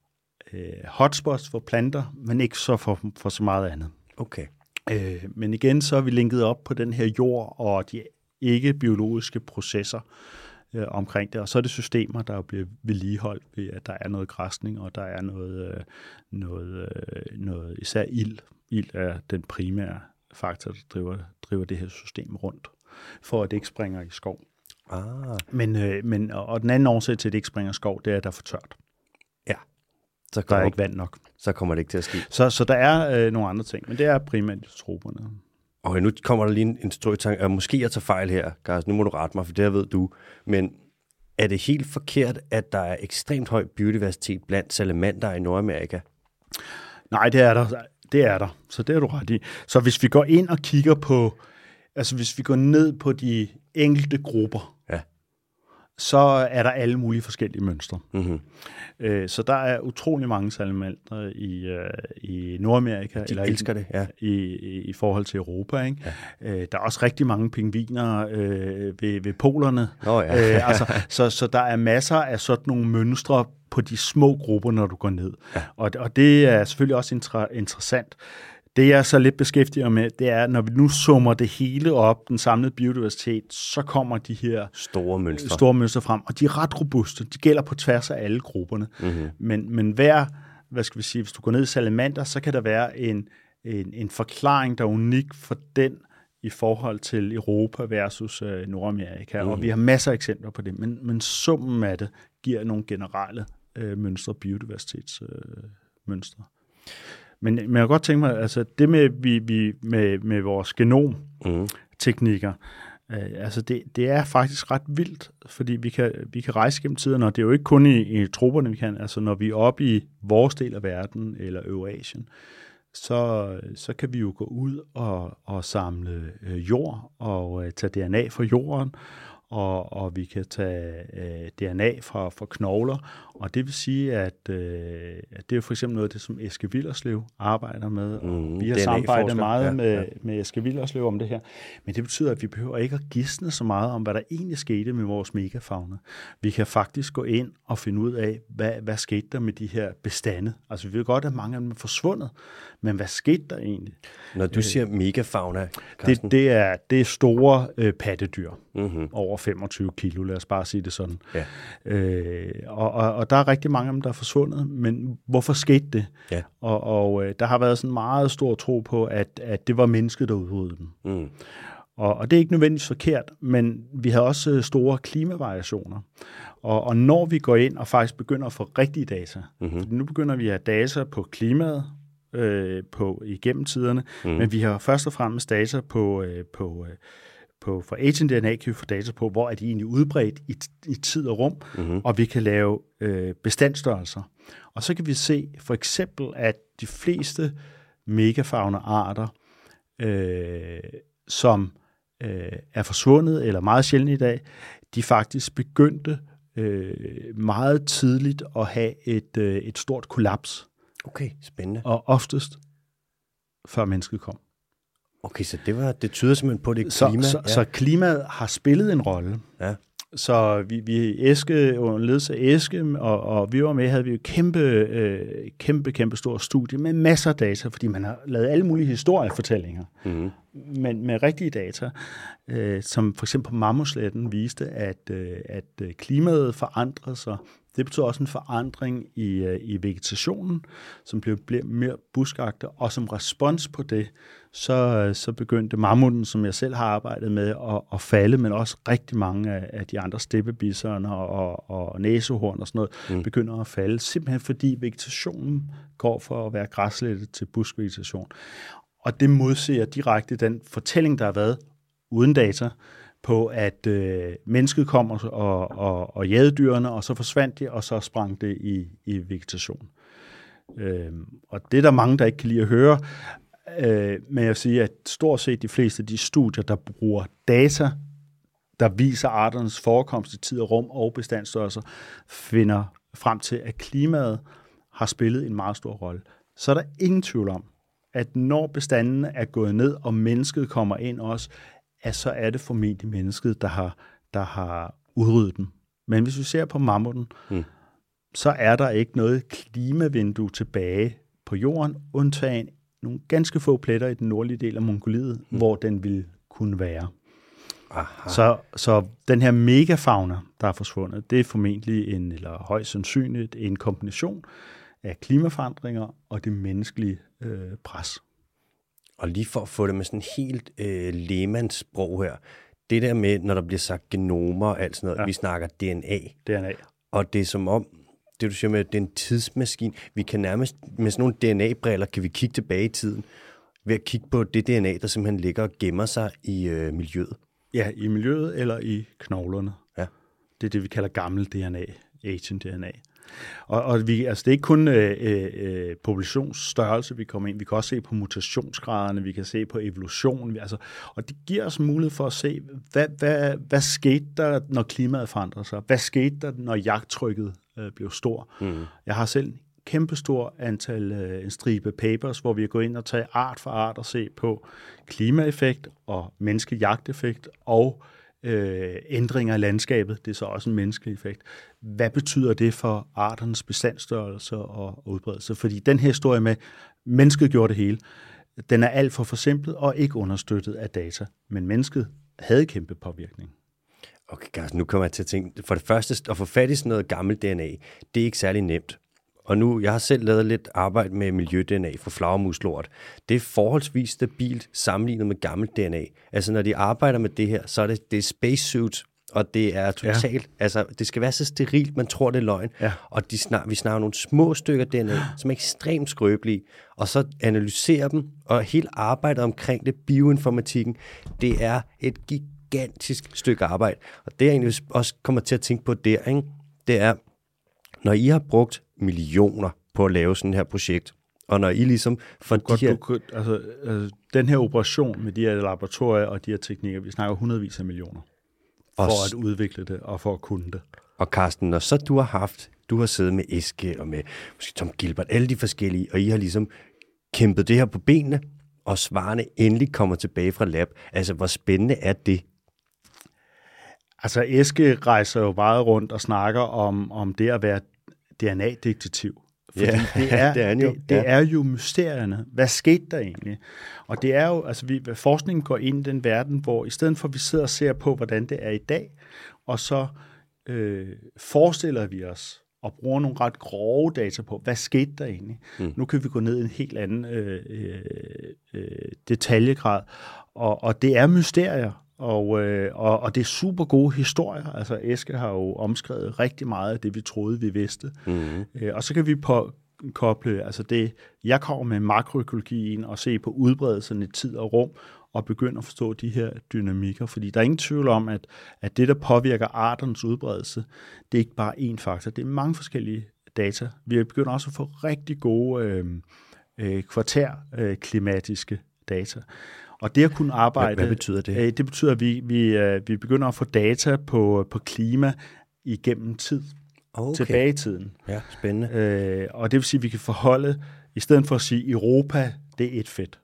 hotspots for planter, men ikke så for så meget andet. Okay. Men igen, så er vi linket op på den her jord, og de ikke biologiske processer omkring det. Og så er det systemer, der bliver vedligeholdt ved, at der er noget græsning, og der er noget især ild. Ild er den primære faktor, der driver det her system rundt, for at det ikke springer i skov. Men den anden årsag til, at det ikke springer i skov, det er, at der er for tørt. Ja. Så der er ikke vand nok. Så kommer det ikke til at ske. Så der er nogle andre ting, men det er primært troperne. Okay, nu kommer der lige en strygetank. Måske jeg tager fejl her, Carsten. Nu må du rette mig, for det ved du. Men er det helt forkert, at der er ekstremt høj biodiversitet blandt salamander i Nordamerika? Nej, det er der. Det er der. Så det er du ret i. Så hvis vi går ind og kigger på, altså hvis vi går ned på de enkelte grupper, ja, så er der alle mulige forskellige mønstre. Mm-hmm. Så der er utrolig mange salamander i Nordamerika. De eller elsker det, ja. I forhold til Europa. Ikke? Ja. Der er også rigtig mange pingviner ved polerne. Oh, ja. Så der er masser af sådan nogle mønstre på de små grupper, når du går ned. Ja. Og det er selvfølgelig også interessant. Det, jeg så lidt beskæftiger med, det er, når vi nu summer det hele op, den samlede biodiversitet, så kommer de her store mønstre frem, og de er ret robuste. De gælder på tværs af alle grupperne. Mm-hmm. Men hver, hvad skal vi sige, hvis du går ned i salamander, så kan der være en forklaring, der er unik for den i forhold til Europa versus Nordamerika, mm-hmm, og vi har masser af eksempler på det, men summen af det giver nogle generelle mønstre, biodiversitetsmønstre. Men jeg kan godt tænke mig, altså det med, vi med vores genomteknikker, altså det er faktisk ret vildt, fordi vi kan rejse gennem tiden, og det er jo ikke kun i troperne, vi kan. Altså når vi er oppe i vores del af verden eller Eurasien, så kan vi jo gå ud og samle jord og tage DNA fra jorden, og vi kan tage DNA fra knogler, og det vil sige, at det er for eksempel noget af det, som Eske Villerslev arbejder med, og vi har samarbejdet meget med Eske Villerslev om det her, men det betyder, at vi behøver ikke at gisne så meget om, hvad der egentlig skete med vores megafauna. Vi kan faktisk gå ind og finde ud af, hvad skete der med de her bestande. Altså vi ved godt, at mange af dem er forsvundet, men hvad skete der egentlig? Når du siger megafauna, Carsten? Det er store pattedyr, mm-hmm, over 25 kilo, lad os bare sige det sådan. Ja. Og der er rigtig mange af dem, der er forsvundet, men hvorfor skete det? Ja. Og der har været sådan en meget stor tro på, at det var mennesket, der udryddede dem. Mm. Og det er ikke nødvendigvis forkert, men vi havde også store klimavariationer. Og når vi går ind og faktisk begynder at få rigtige data, mm-hmm, nu begynder vi at have data på klimaet, på igennem tiderne, men vi har først og fremmest data på for agent DNA kan vi få data på, hvor er de egentlig udbredt i tid og rum, mm-hmm, og vi kan lave bestandsstørrelser. Og så kan vi se for eksempel, at de fleste megafauna arter, som er forsvundet eller meget sjældent i dag, de faktisk begyndte meget tidligt at have et stort kollaps. Okay, spændende. Og oftest før mennesket kom. Okay, så det tyder simpelthen på, det klima. Så klimaet har spillet en rolle, ja, Så vi Eske, under ledelse af Eske, og vi var med, havde vi jo kæmpe stor studie med masser af data, fordi man har lavet alle mulige historiefortællinger, men med rigtige data, som for eksempel på Marmorsletten viste, at klimaet forandrede sig. Det betyder også en forandring i vegetationen, som blev mere buskagtig, og som respons på det, så begyndte mammuten, som jeg selv har arbejdet med, at falde, men også rigtig mange af de andre steppebisserne og næsehorn og sådan noget, begynder at falde, simpelthen fordi vegetationen går fra at være græslættet til buskvegetation. Og det modsiger direkte den fortælling, der har været uden data, på at mennesket kommer og jagede dyrene, og så forsvandt de, og så sprang det i vegetation. Og det er der mange, der ikke kan lide at høre, men jeg vil sige, at stort set de fleste af de studier, der bruger data, der viser arternes forekomst i tid og rum og bestandsstørrelser, finder frem til, at klimaet har spillet en meget stor rolle. Så er der ingen tvivl om, at når bestanden er gået ned, og mennesket kommer ind også, at så er det formentlig mennesket, der har udryddet den. Men hvis vi ser på mammuten, så er der ikke noget klimavindue tilbage på jorden, undtagen nogle ganske få pletter i den nordlige del af Mongoliet, hvor den ville kunne være. Aha. Så den her megafauna, der er forsvundet, det er formentlig eller højst sandsynligt en kombination af klimaforandringer og det menneskelige pres. Og lige for at få det med sådan helt lægmandssprog her, det der med, når der bliver sagt genomer og alt sådan noget, vi snakker DNA. Og det er som om, det du siger med, det er en tidsmaskine. Vi kan nærmest, med sådan nogle DNA-briller, kan vi kigge tilbage i tiden, ved at kigge på det DNA, der simpelthen ligger og gemmer sig i miljøet. Ja, i miljøet eller i knoglerne. Ja. Det er det, vi kalder gammel DNA, ancient DNA. Og det er ikke kun populationsstørrelse, vi kommer ind. Vi kan også se på mutationsgraderne, vi kan se på evolutionen. Og det giver os mulighed for at se, hvad skete der, når klimaet forandrede sig? Hvad skete der, når jagttrykket blev stor? Jeg har selv en kæmpestor antal en stribe papers, hvor vi er gået ind og taget art for art og se på klimaeffekt og menneskejagteffekt og ændringer i landskabet, det er så også en menneskelig effekt. Hvad betyder det for arternes bestandsstørrelse og udbredelse? Fordi den her historie med, mennesket gjorde det hele, den er alt for forsimplet og ikke understøttet af data. Men mennesket havde kæmpe påvirkning. Okay, Carsten, nu kommer jeg til at tænke, for det første, at få fat i sådan noget gammelt DNA, det er ikke særlig nemt. Og nu, jeg har selv lavet lidt arbejde med miljø-DNA fra flagermuslort. Det er forholdsvis stabilt sammenlignet med gammelt DNA. Altså, når de arbejder med det her, så er det spacesuit, og det er totalt... Ja. Altså, det skal være så sterilt, man tror, det er løgn. Ja. Og vi snakker nogle små stykker DNA, som er ekstremt skrøbelige, og så analyserer dem, og hele arbejdet omkring det, bioinformatikken, det er et gigantisk stykke arbejde. Og det, jeg egentlig også kommer til at tænke på der, ikke? Det er, når I har brugt millioner på at lave sådan her projekt, og når I ligesom... den her operation med de her laboratorier og de her teknikker, vi snakker hundredvis af millioner for at udvikle det og for at kunne det. Og Carsten, når så du har siddet med Eske og med måske Tom Gilbert, alle de forskellige, og I har ligesom kæmpet det her på benene, og svarene endelig kommer tilbage fra lab. Altså, hvor spændende er det? Altså, Eske rejser jo meget rundt og snakker om det at være DNA-detektiv. Fordi det er jo mysterierne. Hvad skete der egentlig? Og det er jo, altså forskningen går ind i den verden, hvor i stedet for, at vi sidder og ser på, hvordan det er i dag, og så forestiller vi os og bruger nogle ret grove data på, hvad skete der egentlig? Nu kan vi gå ned i en helt anden detaljegrad. Og det er mysterier. Og det er super gode historier. Altså, Eske har jo omskrevet rigtig meget af det, vi troede, vi vidste. Og så kan vi koble det, jeg kommer med makroøkologien, og se på udbredelsen i tid og rum, og begynde at forstå de her dynamikker. Fordi der er ingen tvivl om, at det, der påvirker arternes udbredelse, det er ikke bare én faktor. Det er mange forskellige data. Vi begynder også at få rigtig gode kvartærklimatiske data. Og det at kunne arbejde... Hvad betyder det? Det betyder, at vi begynder at få data på klima igennem tid. Okay. Tilbage i tiden. Ja, spændende. Og det vil sige, at vi kan forholde, i stedet for at sige, Europa, det er et fedt.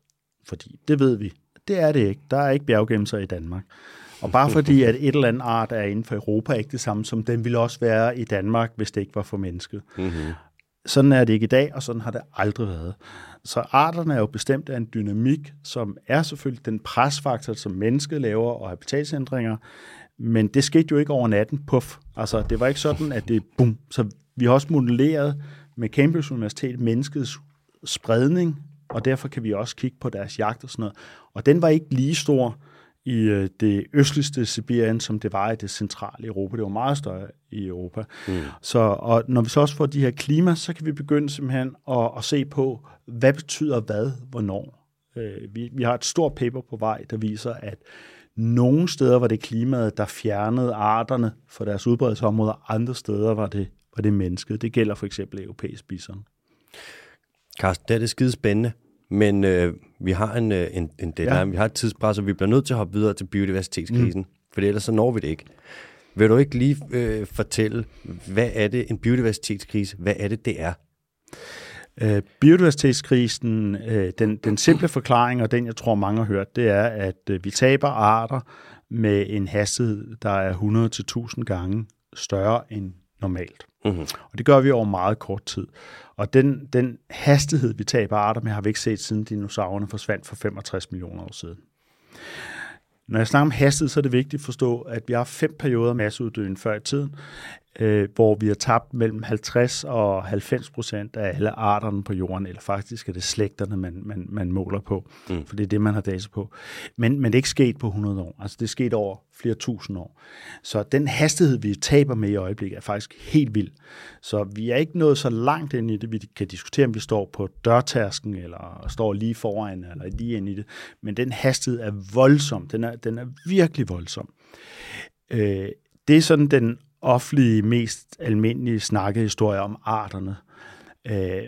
Fordi det ved vi. Det er det ikke. Der er ikke bjerggemser i Danmark. Og bare fordi, at et eller andet art er inden for Europa, ikke det samme som den ville også være i Danmark, hvis det ikke var for mennesket. Mm-hmm. Sådan er det ikke i dag, og sådan har det aldrig været. Så arterne er jo bestemt af en dynamik, som er selvfølgelig den presfaktor, som mennesket laver og habitatsændringer, men det skete jo ikke over natten, puff. Altså, det var ikke sådan, at det bum. Så vi har også modelleret med Cambridge Universitet menneskets spredning, og derfor kan vi også kigge på deres jagt og sådan noget. Og den var ikke lige stor i det østligste Sibirien, som det var i det centrale Europa. Det var meget større i Europa. Mm. Så, og når vi så også får de her klima, så kan vi begynde simpelthen at se på, hvad betyder hvad, hvornår. Vi har et stort paper på vej, der viser, at nogle steder var det klimaet, der fjernede arterne fra deres udbredelsesområder, andre steder var det mennesket. Det gælder for eksempel europæisk bison. Carsten, det er det skide spændende, men vi har en deadline, vi har et tidspres, og vi bliver nødt til at hoppe videre til biodiversitetskrisen, for ellers så når vi det ikke. Vil du ikke lige fortælle, hvad er det en biodiversitetskrise? Hvad er det er? Biodiversitetskrisen, den simple forklaring, og den jeg tror mange har hørt, det er, at vi taber arter med en hastighed, der er 100-1000 gange større end normalt. Mm-hmm. Og det gør vi over meget kort tid. Og den hastighed, vi taber arter med, har vi ikke set, siden dinosaurerne forsvandt for 65 millioner år siden. Når jeg snakker om hastighed, så er det vigtigt at forstå, at vi har 5 perioder masseuddøen før i tiden, hvor vi har tabt mellem 50% og 90% af alle arterne på jorden, eller faktisk er det slægterne, man måler på, for det er det, man har data på. Men det er ikke sket på 100 år, altså det er sket over flere tusind år. Så den hastighed, vi taber med i øjeblikket, er faktisk helt vild. Så vi er ikke nået så langt ind i det, vi kan diskutere, om vi står på dørtærsken, eller står lige foran, eller lige ind i det, men den hastighed er voldsom, den er virkelig voldsom. Det er sådan den offentlige, mest almindelige snakkehistorie om arterne.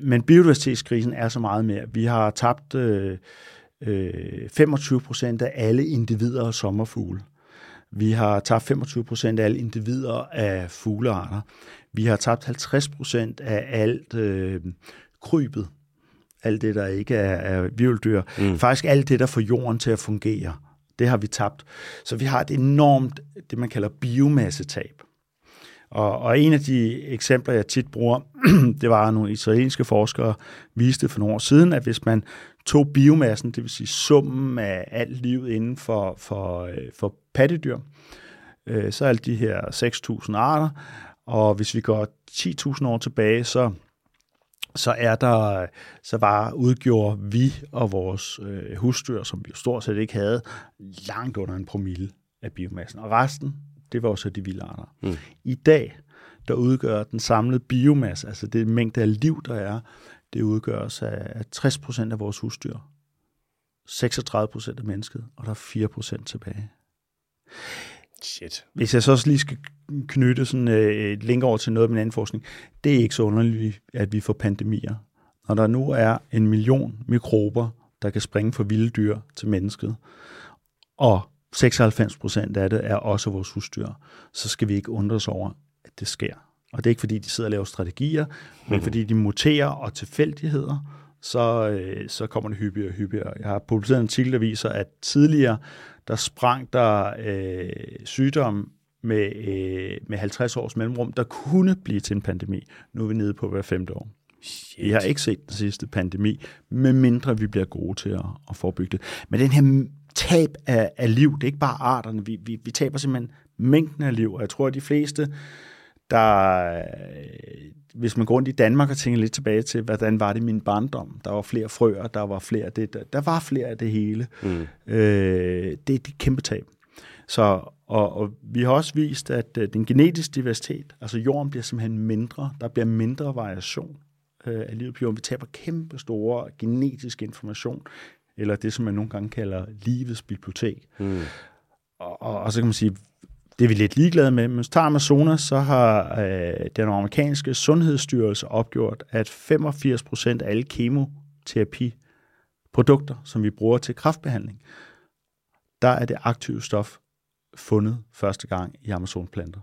Men biodiversitetskrisen er så meget mere. Vi har tabt 25% af alle individer af sommerfugle. Vi har tabt 25% af alle individer af fuglearter. Vi har tabt 50% af alt krybet. Alt det, der ikke er vilddyr. Faktisk alt det, der får jorden til at fungere. Det har vi tabt. Så vi har et enormt, det man kalder biomassetab. Og en af de eksempler, jeg tit bruger, det var nogle israelske forskere, viste for nogle år siden, at hvis man tog biomassen, det vil sige summen af alt livet inden for pattedyr, så er de her 6.000 arter, og hvis vi går 10.000 år tilbage, så udgjorde vi og vores husdyr, som vi stort set ikke havde, langt under 1% af biomassen, og resten, det var også de vilde arter. Mm. I dag, der udgør den samlede biomasse, altså det mængde af liv, der er, det udgøres af 60% af vores husdyr, 36% af mennesket, og der er 4% tilbage. Shit. Hvis jeg så også lige skal knytte sådan et link over til noget af min anden forskning, det er ikke så underligt, at vi får pandemier. Når der nu er 1 million mikrober, der kan springe fra vilde dyr til mennesket, og 96% af det er også vores husdyr, så skal vi ikke undre os over, at det sker. Og det er ikke, fordi de sidder og laver strategier, men fordi de muterer og tilfældigheder, så kommer det hyppigere og hyppigere. Jeg har publiceret en artikel, der viser, at tidligere, der sprang der sygdom med 50 års mellemrum, der kunne blive til en pandemi. Nu er vi nede på hver 5. år. Shit. Vi har ikke set den sidste pandemi, medmindre vi bliver gode til at forebygge det. Men den her tab af liv, det er ikke bare arterne, vi taber simpelthen mængden af liv, og jeg tror, at de fleste, der, hvis man går rundt i Danmark og tænker lidt tilbage til, hvordan var det i min barndom, der var flere frøer, der var flere af det, der var flere af det hele, det er et kæmpe tab. Så, og vi har også vist, at den genetiske diversitet, altså jorden bliver simpelthen mindre, der bliver mindre variation af livet på jorden, vi taber kæmpe store genetiske information, eller det, som man nogle gange kalder livets bibliotek. Mm. Og så kan man sige, det er vi lidt ligeglade med, men så tager Amazonas, så har den amerikanske sundhedsstyrelse opgjort, at 85% af alle kemoterapiprodukter, som vi bruger til kræftbehandling, der er det aktive stof fundet første gang i amazonplanter.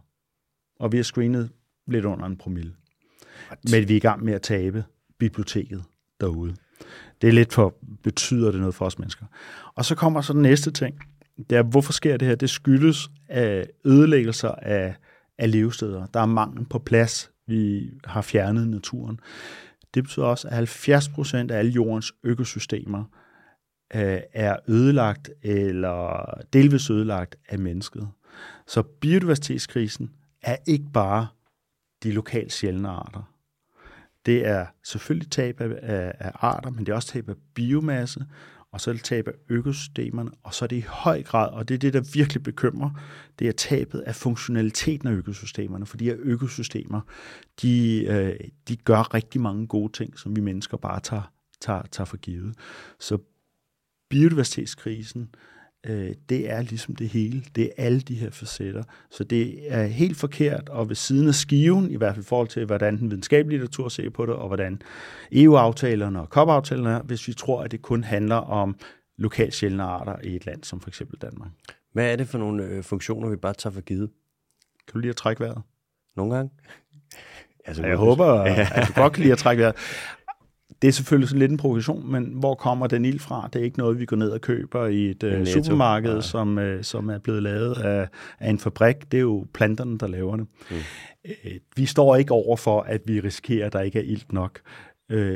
Og vi har screenet lidt under 1%. Men vi er i gang med at tabe biblioteket derude. Det er lidt for, betyder det noget for os mennesker. Og så kommer så den næste ting, det er, hvorfor sker det her? Det skyldes af ødelæggelser af levesteder. Der er mangel på plads. Vi har fjernet naturen. Det betyder også, at 70% af alle jordens økosystemer er ødelagt eller delvis ødelagt af mennesket. Så biodiversitetskrisen er ikke bare de lokalt sjældne arter. Det er selvfølgelig tab af arter, men det er også tab af biomasse, og så er det tab af økosystemerne, og så er det i høj grad, og det er det, der virkelig bekymrer, det er tabet af funktionaliteten af økosystemerne, for de her økosystemer, de gør rigtig mange gode ting, som vi mennesker bare tager for givet. Så biodiversitetskrisen, det er ligesom det hele. Det er alle de her facetter. Så det er helt forkert, og ved siden af skiven, i hvert fald i forhold til, hvordan den videnskabelige litteratur ser på det, og hvordan EU-aftalerne og COP-aftalerne, hvis vi tror, at det kun handler om lokalt sjældne arter i et land, som for eksempel Danmark. Hvad er det for nogle funktioner, vi bare tager for givet? Kan du lige at trække vejret? Nogle gange. Altså, jeg håber, at du godt kan lide at trække vejret. Det er selvfølgelig sådan lidt en provokation, men hvor kommer den ild fra? Det er ikke noget, vi går ned og køber i et supermarked, ja. som er blevet lavet af en fabrik. Det er jo planterne, der laver det. Mm. Vi står ikke over for, at vi risikerer, at der ikke er ilt nok.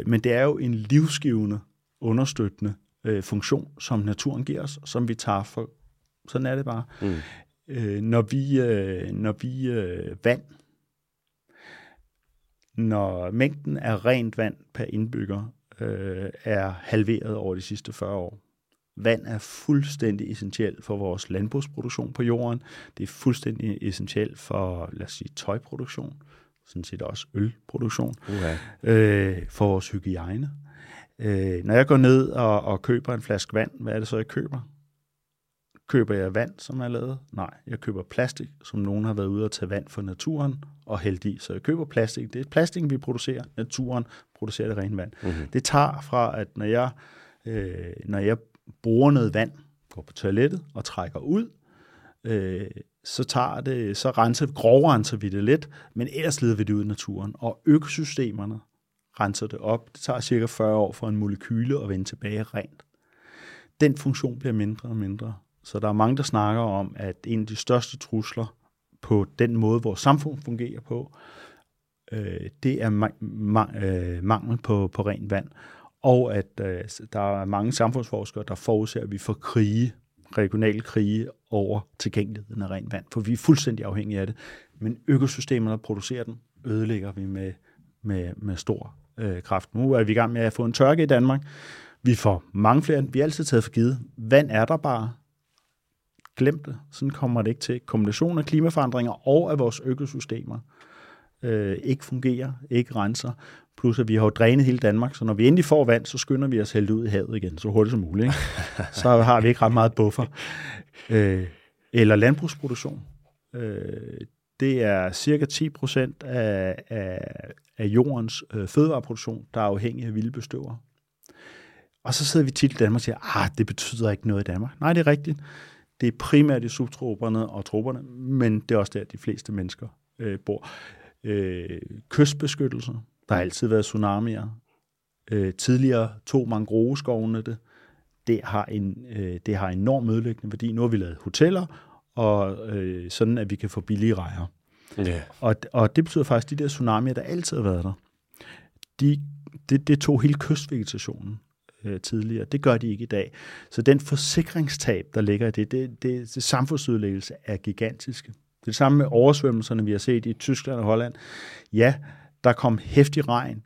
Men det er jo en livsgivende, understøttende funktion, som naturen giver os, som vi tager for. Sådan er det bare. Mm. Når vi vand, når mængden af rent vand per indbygger er halveret over de sidste 40 år. Vand er fuldstændig essentielt for vores landbrugsproduktion på jorden. Det er fuldstændig essentielt for, lad os sige, tøjproduktion, sådan set også ølproduktion, for vores hygiejne. Når jeg går ned og køber en flaske vand, hvad er det så, jeg køber? Køber jeg vand, som er lavet? Nej, jeg køber plastik, som nogen har været ude at tage vand fra naturen og hælde i. Så jeg køber plastik. Det er plastik, vi producerer. Naturen producerer det rene vand. Mm-hmm. Det tager fra, at når jeg bruger noget vand, går på toilettet og trækker ud, grovrenser vi det lidt, men ellers slider vi det ud i naturen. Og økosystemerne renser det op. Det tager cirka 40 år for en molekyle at vende tilbage rent. Den funktion bliver mindre og mindre. Så der er mange, der snakker om, at en af de største trusler på den måde, vores samfund fungerer på, det er mangel på rent vand. Og at der er mange samfundsforskere, der forudser, at vi får krige, regionale krige over tilgængeligheden af rent vand, for vi er fuldstændig afhængige af det. Men økosystemerne, der producerer den, ødelægger vi med stor kraft. Nu er vi i gang med at få en tørke i Danmark. Vi får mange flere, vi har altid taget for givet. Vand er der bare. Glem det. Sådan kommer det ikke til. Kombinationen af klimaforandringer og af vores økosystemer ikke fungerer, ikke renser. Plus at vi har jo drænet hele Danmark, så når vi endelig får vand, så skynder vi os hælde ud i havet igen, så hurtigt som muligt. Ikke? Så har vi ikke ret meget buffer. Eller landbrugsproduktion. Det er cirka 10% af jordens fødevareproduktion, der er afhængig af vilde bestøvere. Og så sidder vi tit i Danmark og siger, det betyder ikke noget i Danmark. Nej, det er rigtigt. Det er primært i subtroperne og troperne, men det er også der, de fleste mennesker bor. Kystbeskyttelse. Der har altid været tsunamier. Tidligere tog mangroveskovene det. Det har enorm ødelæggende værdi. Nu har vi lavet hoteller, og sådan, at vi kan få billige rejer. Yeah. Og det betyder faktisk, at de der tsunamier, der altid har været der, det tog hele kystvegetationen tidligere. Det gør de ikke i dag. Så den forsikringstab, der ligger i det samfundsudlæggelse er gigantiske. Det samme med oversvømmelserne, vi har set i Tyskland og Holland. Ja, der kom hæftig regn,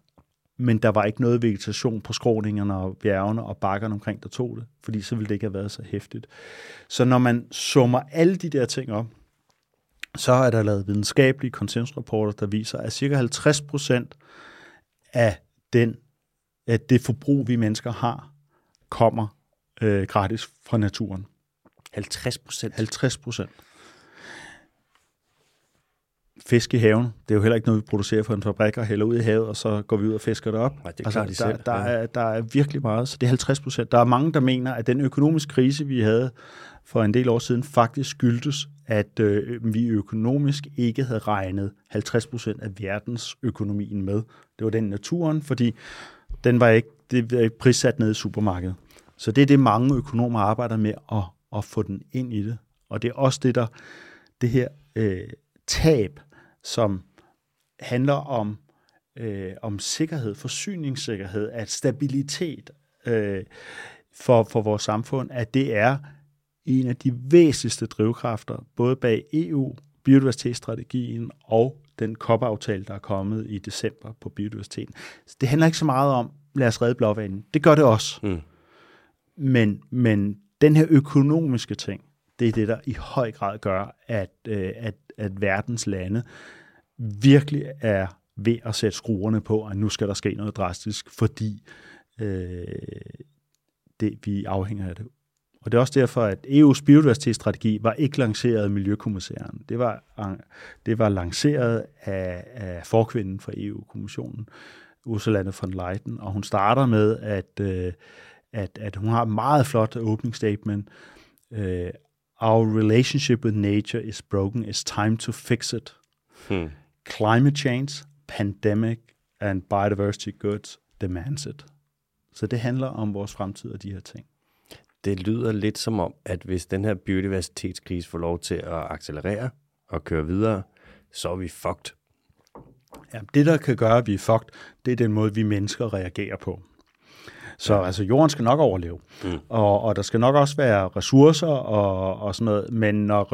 men der var ikke noget vegetation på skråningerne og bjergene og bakkerne omkring, der tog det, fordi så ville det ikke have været så hæftigt. Så når man summer alle de der ting op, så er der lavet videnskabelige konsensusrapporter, der viser, at cirka 50% af at det forbrug, vi mennesker har, kommer gratis fra naturen. 50%. Fisk i haven, det er jo heller ikke noget, vi producerer for en fabrik og hælder ud i havet, og så går vi ud og fisker det op. Nej, det er klart, altså, der er virkelig meget, så det er 50%. Der er mange, der mener, at den økonomiske krise, vi havde for en del år siden, faktisk skyldtes, at vi økonomisk ikke havde regnet 50% af verdensøkonomien med. Det var den naturen, fordi den var ikke prissat nede i supermarkedet. Så det er det, mange økonomer arbejder med at og få den ind i det. Og det er også det, der det her tab, som handler om, om sikkerhed, forsyningssikkerhed, at stabilitet for vores samfund, at det er en af de væsentligste drivkræfter, både bag EU, biodiversitetsstrategien og den COP-aftale, der er kommet i december på biodiversiteten. Så det handler ikke så meget om, lad os redde blåvanden. Det gør det også. Mm. Men den her økonomiske ting, det er det, der i høj grad gør, at verdens lande virkelig er ved at sætte skruerne på, at nu skal der ske noget drastisk, fordi vi afhænger af det. Og det er også derfor, at EU's biodiversitetsstrategi var ikke lanceret af miljøkommissæren. Det var lanceret af forkvinden for EU-kommissionen, Ursula von der Leyen, og hun starter med, at hun har et meget flot åbningsstatement. Our relationship with nature is broken. It's time to fix it. Climate change, pandemic and biodiversity goods demands it. Så det handler om vores fremtid og de her ting. Det lyder lidt som om, at hvis den her biodiversitetskrise får lov til at accelerere og køre videre, så er vi fucked. Ja, det, der kan gøre, at vi er fucked, det er den måde, vi mennesker reagerer på. Så ja. Altså, jorden skal nok overleve, og der skal nok også være ressourcer og sådan noget, men når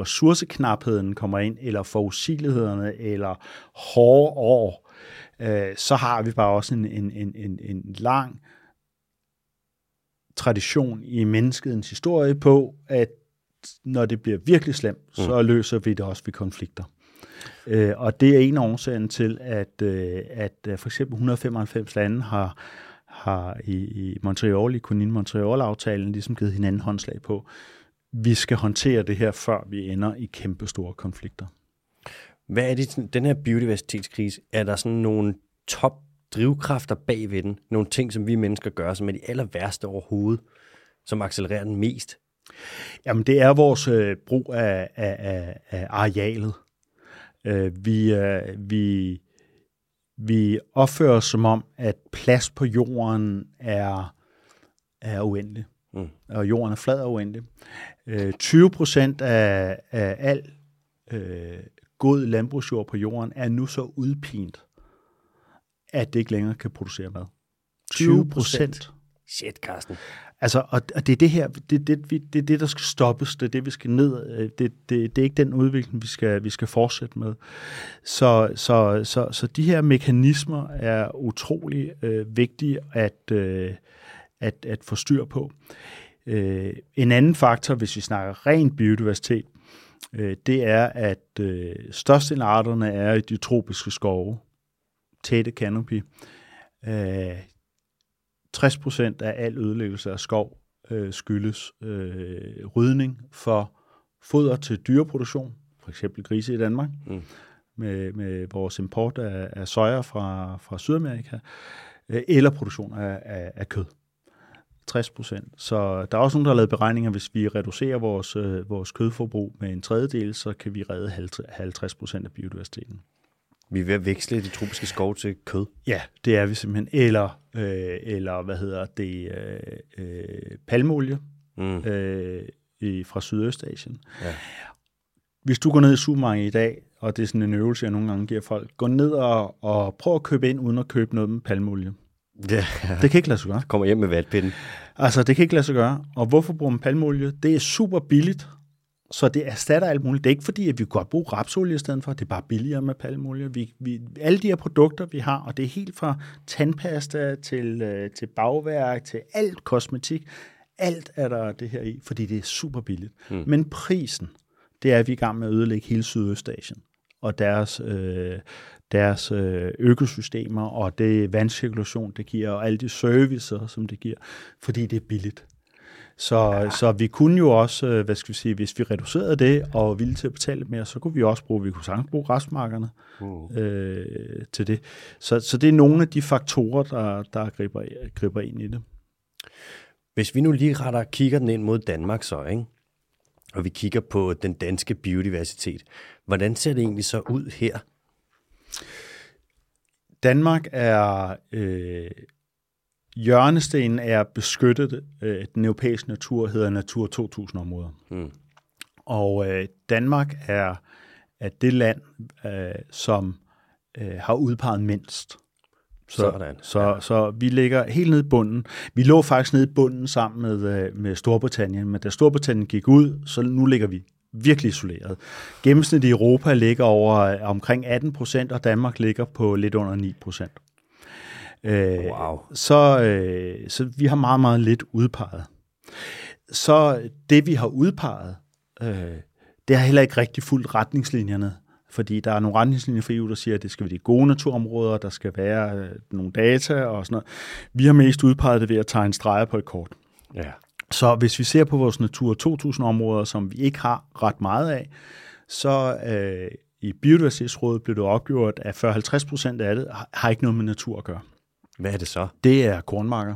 ressourceknapheden kommer ind, eller forudsigelighederne, eller hårde år, så har vi bare også en lang tradition i menneskets historie på, at når det bliver virkelig slemt, så løser vi det også ved konflikter. Og det er en af årsagen til, at for eksempel 195 lande har i Montreal, i Montreal-aftalen, ligesom givet hinanden håndslag på, vi skal håndtere det her, før vi ender i kæmpe store konflikter. Hvad er det, den her biodiversitetskrise, er der sådan nogle drivkræfter bag ved den, nogle ting, som vi mennesker gør, som er de aller værste overhovedet, som accelererer den mest? Jamen, det er vores brug af arealet. Vi opfører os som om, at plads på jorden er uendelig, og jorden er flad og uendelig. 20% af al god landbrugsjord på jorden er nu så udpint, at det ikke længere kan producere mad. 20%. Shit, Carsten. Altså, og det er det her, det er det, der skal stoppes, det er det, vi skal ned, det er ikke den udvikling, vi skal fortsætte med. Så de her mekanismer er utrolig vigtige at få styr på. En anden faktor, hvis vi snakker rent biodiversitet, det er, at størstedelen af arterne er i de tropiske skove, tætte canopy. 60% af al ødelæggelse af skov skyldes rydning for foder til dyreproduktion, for eksempel grise i Danmark, med vores import af soja fra Sydamerika, eller produktion af kød. 60%. Så der er også nogen, der har lavet beregninger, hvis vi reducerer vores kødforbrug med 1/3, så kan vi redde 50% af biodiversiteten. Vi er ved at veksle de tropiske skove til kød. Ja, det er vi simpelthen. Eller palmeolie fra Sydøstasien. Ja. Hvis du går ned i supermarkedet i dag, og det er sådan en øvelse, jeg nogle gange giver folk, gå ned og prøv at købe ind, uden at købe noget med palmeolie. Ja. Det kan ikke lade sig gøre. Kommer hjem med vatpinden. Altså, det kan ikke lade sig gøre. Og hvorfor bruger man palmeolie? Det er super billigt. Så det erstatter alt muligt. Det er ikke fordi, at vi godt bruger rapsolie i stedet for. Det er bare billigere med palmeolie. Alle de her produkter, vi har, og det er helt fra tandpasta til bagværk, til alt kosmetik. Alt er der det her i, fordi det er super billigt. Men prisen, det er, at vi er i gang med at ødelægge hele Sydøstasien og deres økosystemer og det vandcirkulation, det giver, og alle de servicer, som det giver, fordi det er billigt. Så vi kunne jo også, hvis vi reducerede det og var villige til at betale lidt mere, så kunne vi også bruge restmarkerne til det. Så det er nogle af de faktorer, der griber ind i det. Hvis vi nu lige kigger den ind mod Danmark så, ikke? Og vi kigger på den danske biodiversitet, hvordan ser det egentlig så ud her? Danmark er hjørnestenen er beskyttet. Den europæiske natur hedder Natura 2000-områder. Mm. Og Danmark er det land, som har udpeget mindst. Så vi ligger helt nede i bunden. Vi lå faktisk nede i bunden sammen med Storbritannien, men da Storbritannien gik ud, så nu ligger vi virkelig isoleret. Gennemsnittet i Europa ligger over omkring 18%, og Danmark ligger på lidt under 9%. Wow. Så vi har meget, meget lidt udpeget. Så det, vi har udpeget, det har heller ikke rigtig fulgt retningslinjerne, fordi der er nogle retningslinjer for EU, der siger, at det skal være de gode naturområder, der skal være nogle data og sådan noget. Vi har mest udpeget det ved at tegne streger på et kort. Ja. Så hvis vi ser på vores Natura 2000-områder, som vi ikke har ret meget af, så i Biodiversitetsrådet blev det opgjort, at 40-50% af det har ikke noget med natur at gøre. Hvad er det så? Det er kornmarker.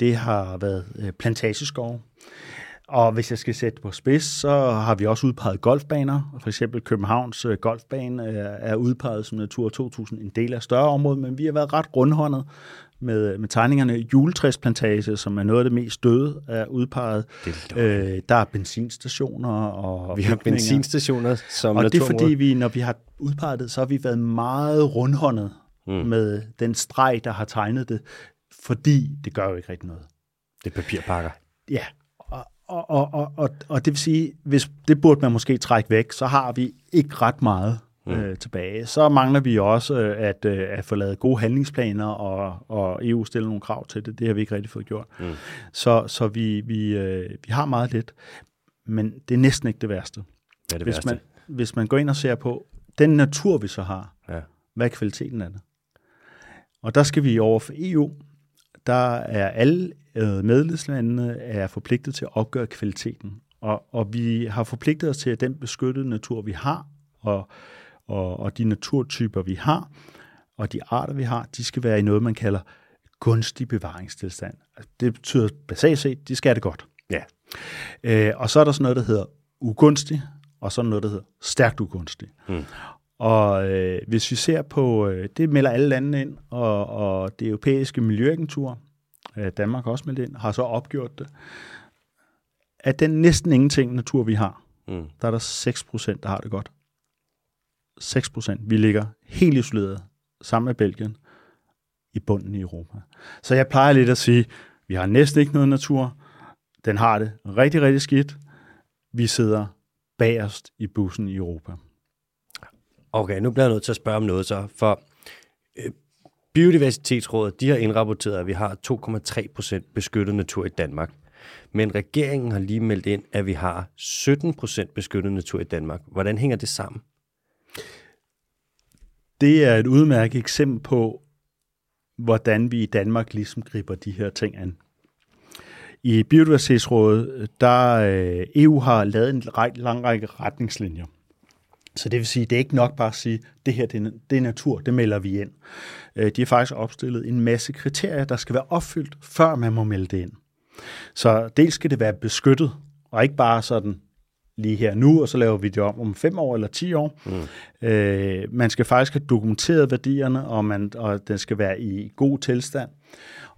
Det har været plantageskov. Og hvis jeg skal sætte på spids, så har vi også udpeget golfbaner. For eksempel Københavns golfbane er udpeget som Natura 2000, en del af større område, men vi har været ret rundhåndet med tegningerne. Juletræsplantage, som er noget af det mest døde, er udpeget. Der er benzinstationer og vi har benzinstationer som naturområde. Og det er fordi, når vi har udpeget det, så har vi været meget rundhåndet med den streg, der har tegnet det, fordi det gør jo ikke rigtig noget. Det er papirpakker. Ja. Og det vil sige, hvis det burde man måske trække væk, så har vi ikke ret meget tilbage. Så mangler vi også at få lavet gode handlingsplaner, og EU stiller nogle krav til det. Det har vi ikke rigtig fået gjort. Mm. Så vi har meget lidt, men det er næsten ikke det værste. Ja, det værste. Hvis man går ind og ser på den natur, vi så har, hvad er kvaliteten af det? Og der skal vi over for EU. Der er alle medlemslandene er forpligtet til at opgøre kvaliteten. Og vi har forpligtet os til, at den beskyttede natur, vi har, og de naturtyper, vi har, og de arter, vi har, de skal være i noget, man kalder gunstig bevaringstilstand. Det betyder basalt set, de skal det godt. Ja. Og så er der sådan noget, der hedder ugunstig, og så noget, der hedder stærkt ugunstig. Mm. Og hvis vi ser på, det melder alle landene ind, og det europæiske miljøagentur, Danmark også meldt ind, har så opgjort det, at den næsten ingenting natur, vi har, der er der 6%, der har det godt. 6%. Vi ligger helt isoleret sammen med Belgien i bunden i Europa. Så jeg plejer lidt at sige, vi har næsten ikke noget natur, den har det rigtig, rigtig skidt, vi sidder bagerst i bussen i Europa. Okay, nu bliver jeg nødt til at spørge om noget så, for Biodiversitetsrådet, de har indrapporteret, at vi har 2,3% beskyttet natur i Danmark. Men regeringen har lige meldt ind, at vi har 17% beskyttet natur i Danmark. Hvordan hænger det sammen? Det er et udmærket eksempel på, hvordan vi i Danmark ligesom griber de her ting an. I Biodiversitetsrådet, EU har lavet en lang række retningslinjer. Så det vil sige, det er ikke nok bare at sige, at det her det er natur, det melder vi ind. De har faktisk opstillet en masse kriterier, der skal være opfyldt, før man må melde det ind. Så dels skal det være beskyttet, og ikke bare sådan lige her nu, og så laver vi det om 5 år eller 10 år. Mm. Man skal faktisk have dokumenteret værdierne, og den skal være i god tilstand.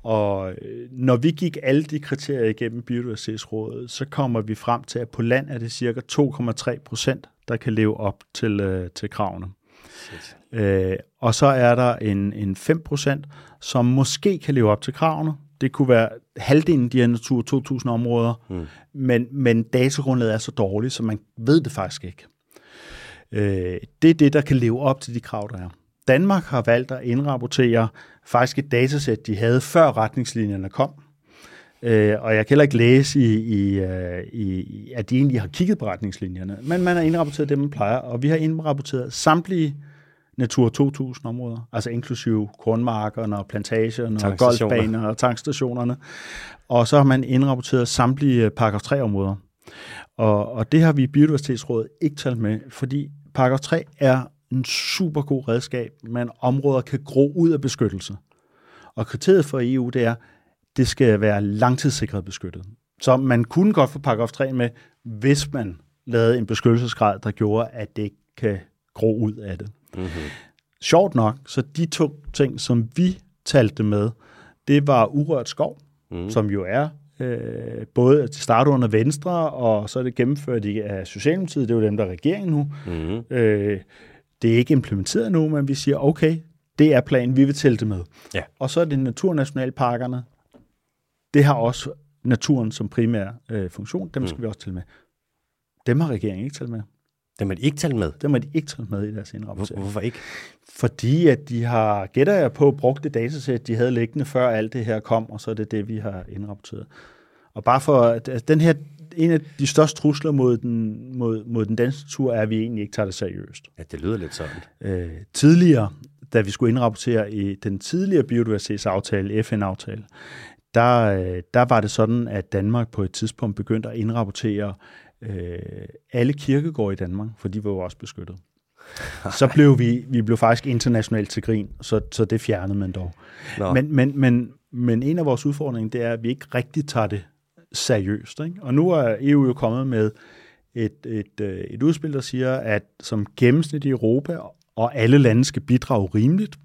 Og når vi gik alle de kriterier igennem Biodiversitetsrådet, så kommer vi frem til, at på land er det cirka 2,3%, der kan leve op til kravene. Og så er der en 5%, som måske kan leve op til kravene. Det kunne være halvdelen af de her Natura 2000 områder, men datagrundlaget er så dårligt, så man ved det faktisk ikke. Det er det, der kan leve op til de krav, der er. Danmark har valgt at indrapportere faktisk et datasæt, de havde før retningslinjerne kom. Og jeg kan heller ikke læse, at de egentlig har kigget på retningslinjerne, men man har indrapporteret det, man plejer, og vi har indrapporteret samtlige Natura 2000-områder, altså inklusive kornmarkerne og plantagerne og golfbaner og tankstationerne, og så har man indrapporteret samtlige paragraf 3-områder. Og det har vi i Biodiversitetsrådet ikke talt med, fordi paragraf 3 er en super god redskab, men områder kan gro ud af beskyttelse. Og kriteriet for EU, det er, det skal være langtidssikret beskyttet. Så man kunne godt få paragraf 3 med, hvis man lavede en beskyttelsesgrad, der gjorde, at det ikke kan gro ud af det. Mm-hmm. Sjovt nok, så de to ting, som vi talte med, det var urørt skov, som jo er både til start under Venstre, og så er det gennemført af Socialdemokratiet, det er jo dem, der er regeringen nu. Det er ikke implementeret nu, men vi siger, okay, det er planen, vi vil tælle det med. Ja. Og så er det naturnationalparkerne, det har også naturen som primær funktion, dem skal vi også tælle med. Dem har regeringen ikke talt med. Dem har de ikke talt med? Dem har de ikke talt med i deres indrapportering. Hvorfor ikke? Fordi at de har, gætter jeg på, brugt det datasæt, de havde liggende før alt det her kom, og så er det det, vi har indrapporteret. Og bare for, at den her, en af de største trusler mod den danske natur, er, at vi egentlig ikke tager det seriøst. Ja, det lyder lidt sådan. Tidligere, da vi skulle indrapportere i den tidligere biodiversitetsaftale, FN-aftale, der var det sådan, at Danmark på et tidspunkt begyndte at indrapportere alle kirkegårde i Danmark, for de var jo også beskyttet. Så blev vi blev faktisk internationalt til grin, så det fjernede man dog. Men en af vores udfordringer, det er, at vi ikke rigtig tager det seriøst, ikke? Og nu er EU jo kommet med et udspil, der siger, at som gennemsnit i Europa, og alle lande skal bidrage rimeligt,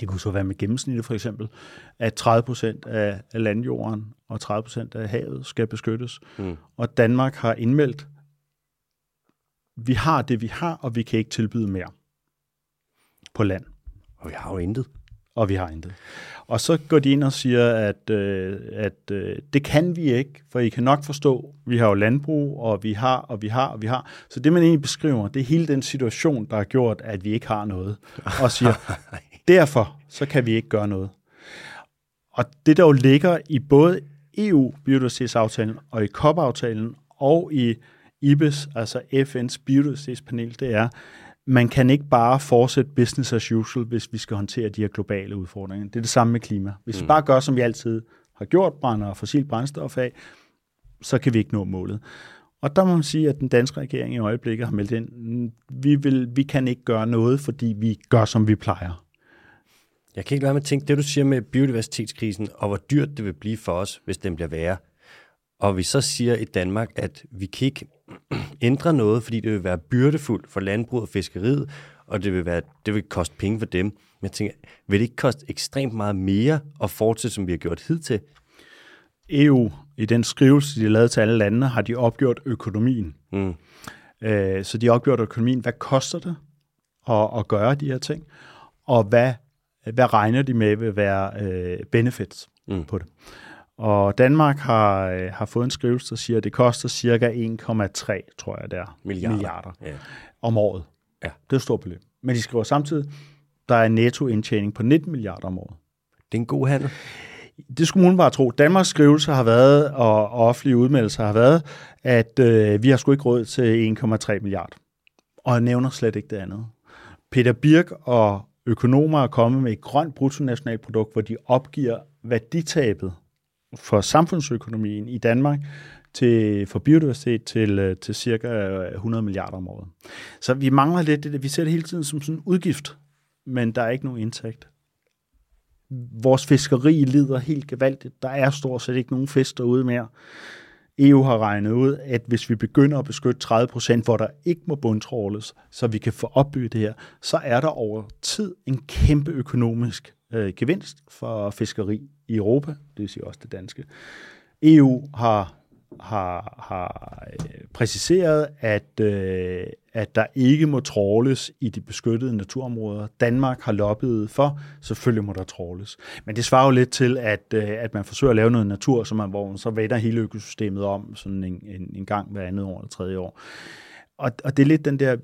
det kunne så være med gennemsnittet for eksempel, at 30% af landjorden og 30% af havet skal beskyttes. Og Danmark har indmeldt, vi har det, vi har, og vi kan ikke tilbyde mere på land. Og vi har jo intet. Og så går de ind og siger, at det kan vi ikke, for I kan nok forstå, vi har jo landbrug, og vi har. Så det, man egentlig beskriver, det er hele den situation, der har gjort, at vi ikke har noget. Og siger, derfor så kan vi ikke gøre noget. Og det, der jo ligger i både EU-biodiversitetsaftalen og i COP-aftalen og i IBES, altså FN's biodiversitetspanel, det er, man kan ikke bare fortsætte business as usual, hvis vi skal håndtere de her globale udfordringer. Det er det samme med klima. Hvis vi bare gør, som vi altid har gjort, brænder og fossilt brændstof af, så kan vi ikke nå målet. Og der må man sige, at den danske regering i øjeblikket har meldt ind, vi kan ikke gøre noget, fordi vi gør, som vi plejer. Jeg kan ikke lade mig tænke, det du siger med biodiversitetskrisen, og hvor dyrt det vil blive for os, hvis den bliver værre. Og vi så siger i Danmark, at vi kan ikke ændre noget, fordi det vil være byrdefuldt for landbrug og fiskeriet, og det vil koste penge for dem. Men jeg tænker, vil det ikke koste ekstremt meget mere at fortsætte, som vi har gjort hidtil? EU, i den skrivelse, de lavede til alle landene, har de opgjort økonomien. Så de har opgjort økonomien. Hvad koster det at gøre de her ting? Og hvad regner de med vil være benefits på det? Og Danmark har fået en skrivelse, der siger, at det koster cirka 1,3, tror jeg, det er, milliarder om året. Ja. Det er et stort beløb. Men de skriver samtidig, der er en nettoindtjening på 19 milliarder om året. Det er en god handel. Det skulle man bare tro. Danmarks skrivelse har været, og offentlige udmeldelser har været, at vi har sgu ikke råd til 1,3 milliarder. Og jeg nævner slet ikke det andet. Peter Birch og økonomer er kommet med et grønt bruttonationalprodukt, hvor de opgiver værditabet for samfundsøkonomien i Danmark for biodiversitet til cirka 100 milliarder om året. Så vi mangler lidt det. Vi ser det hele tiden som sådan en udgift, men der er ikke nogen indtægt. Vores fiskeri lider helt gevaldigt. Der er stort set ikke nogen fisk derude mere. EU har regnet ud, at hvis vi begynder at beskytte 30%, hvor der ikke må bundtrawles, så vi kan få opbygget det her, så er der over tid en kæmpe økonomisk gevinst for fiskeri i Europa, det vil sige også det danske. EU har præciseret, at der ikke må trawles i de beskyttede naturområder. Danmark har lobbyet for, selvfølgelig må der trawles. Men det svarer jo lidt til, at man forsøger at lave noget natur, hvor man så vender hele økosystemet om sådan en gang hver andet år eller tredje år. Og det er lidt den der...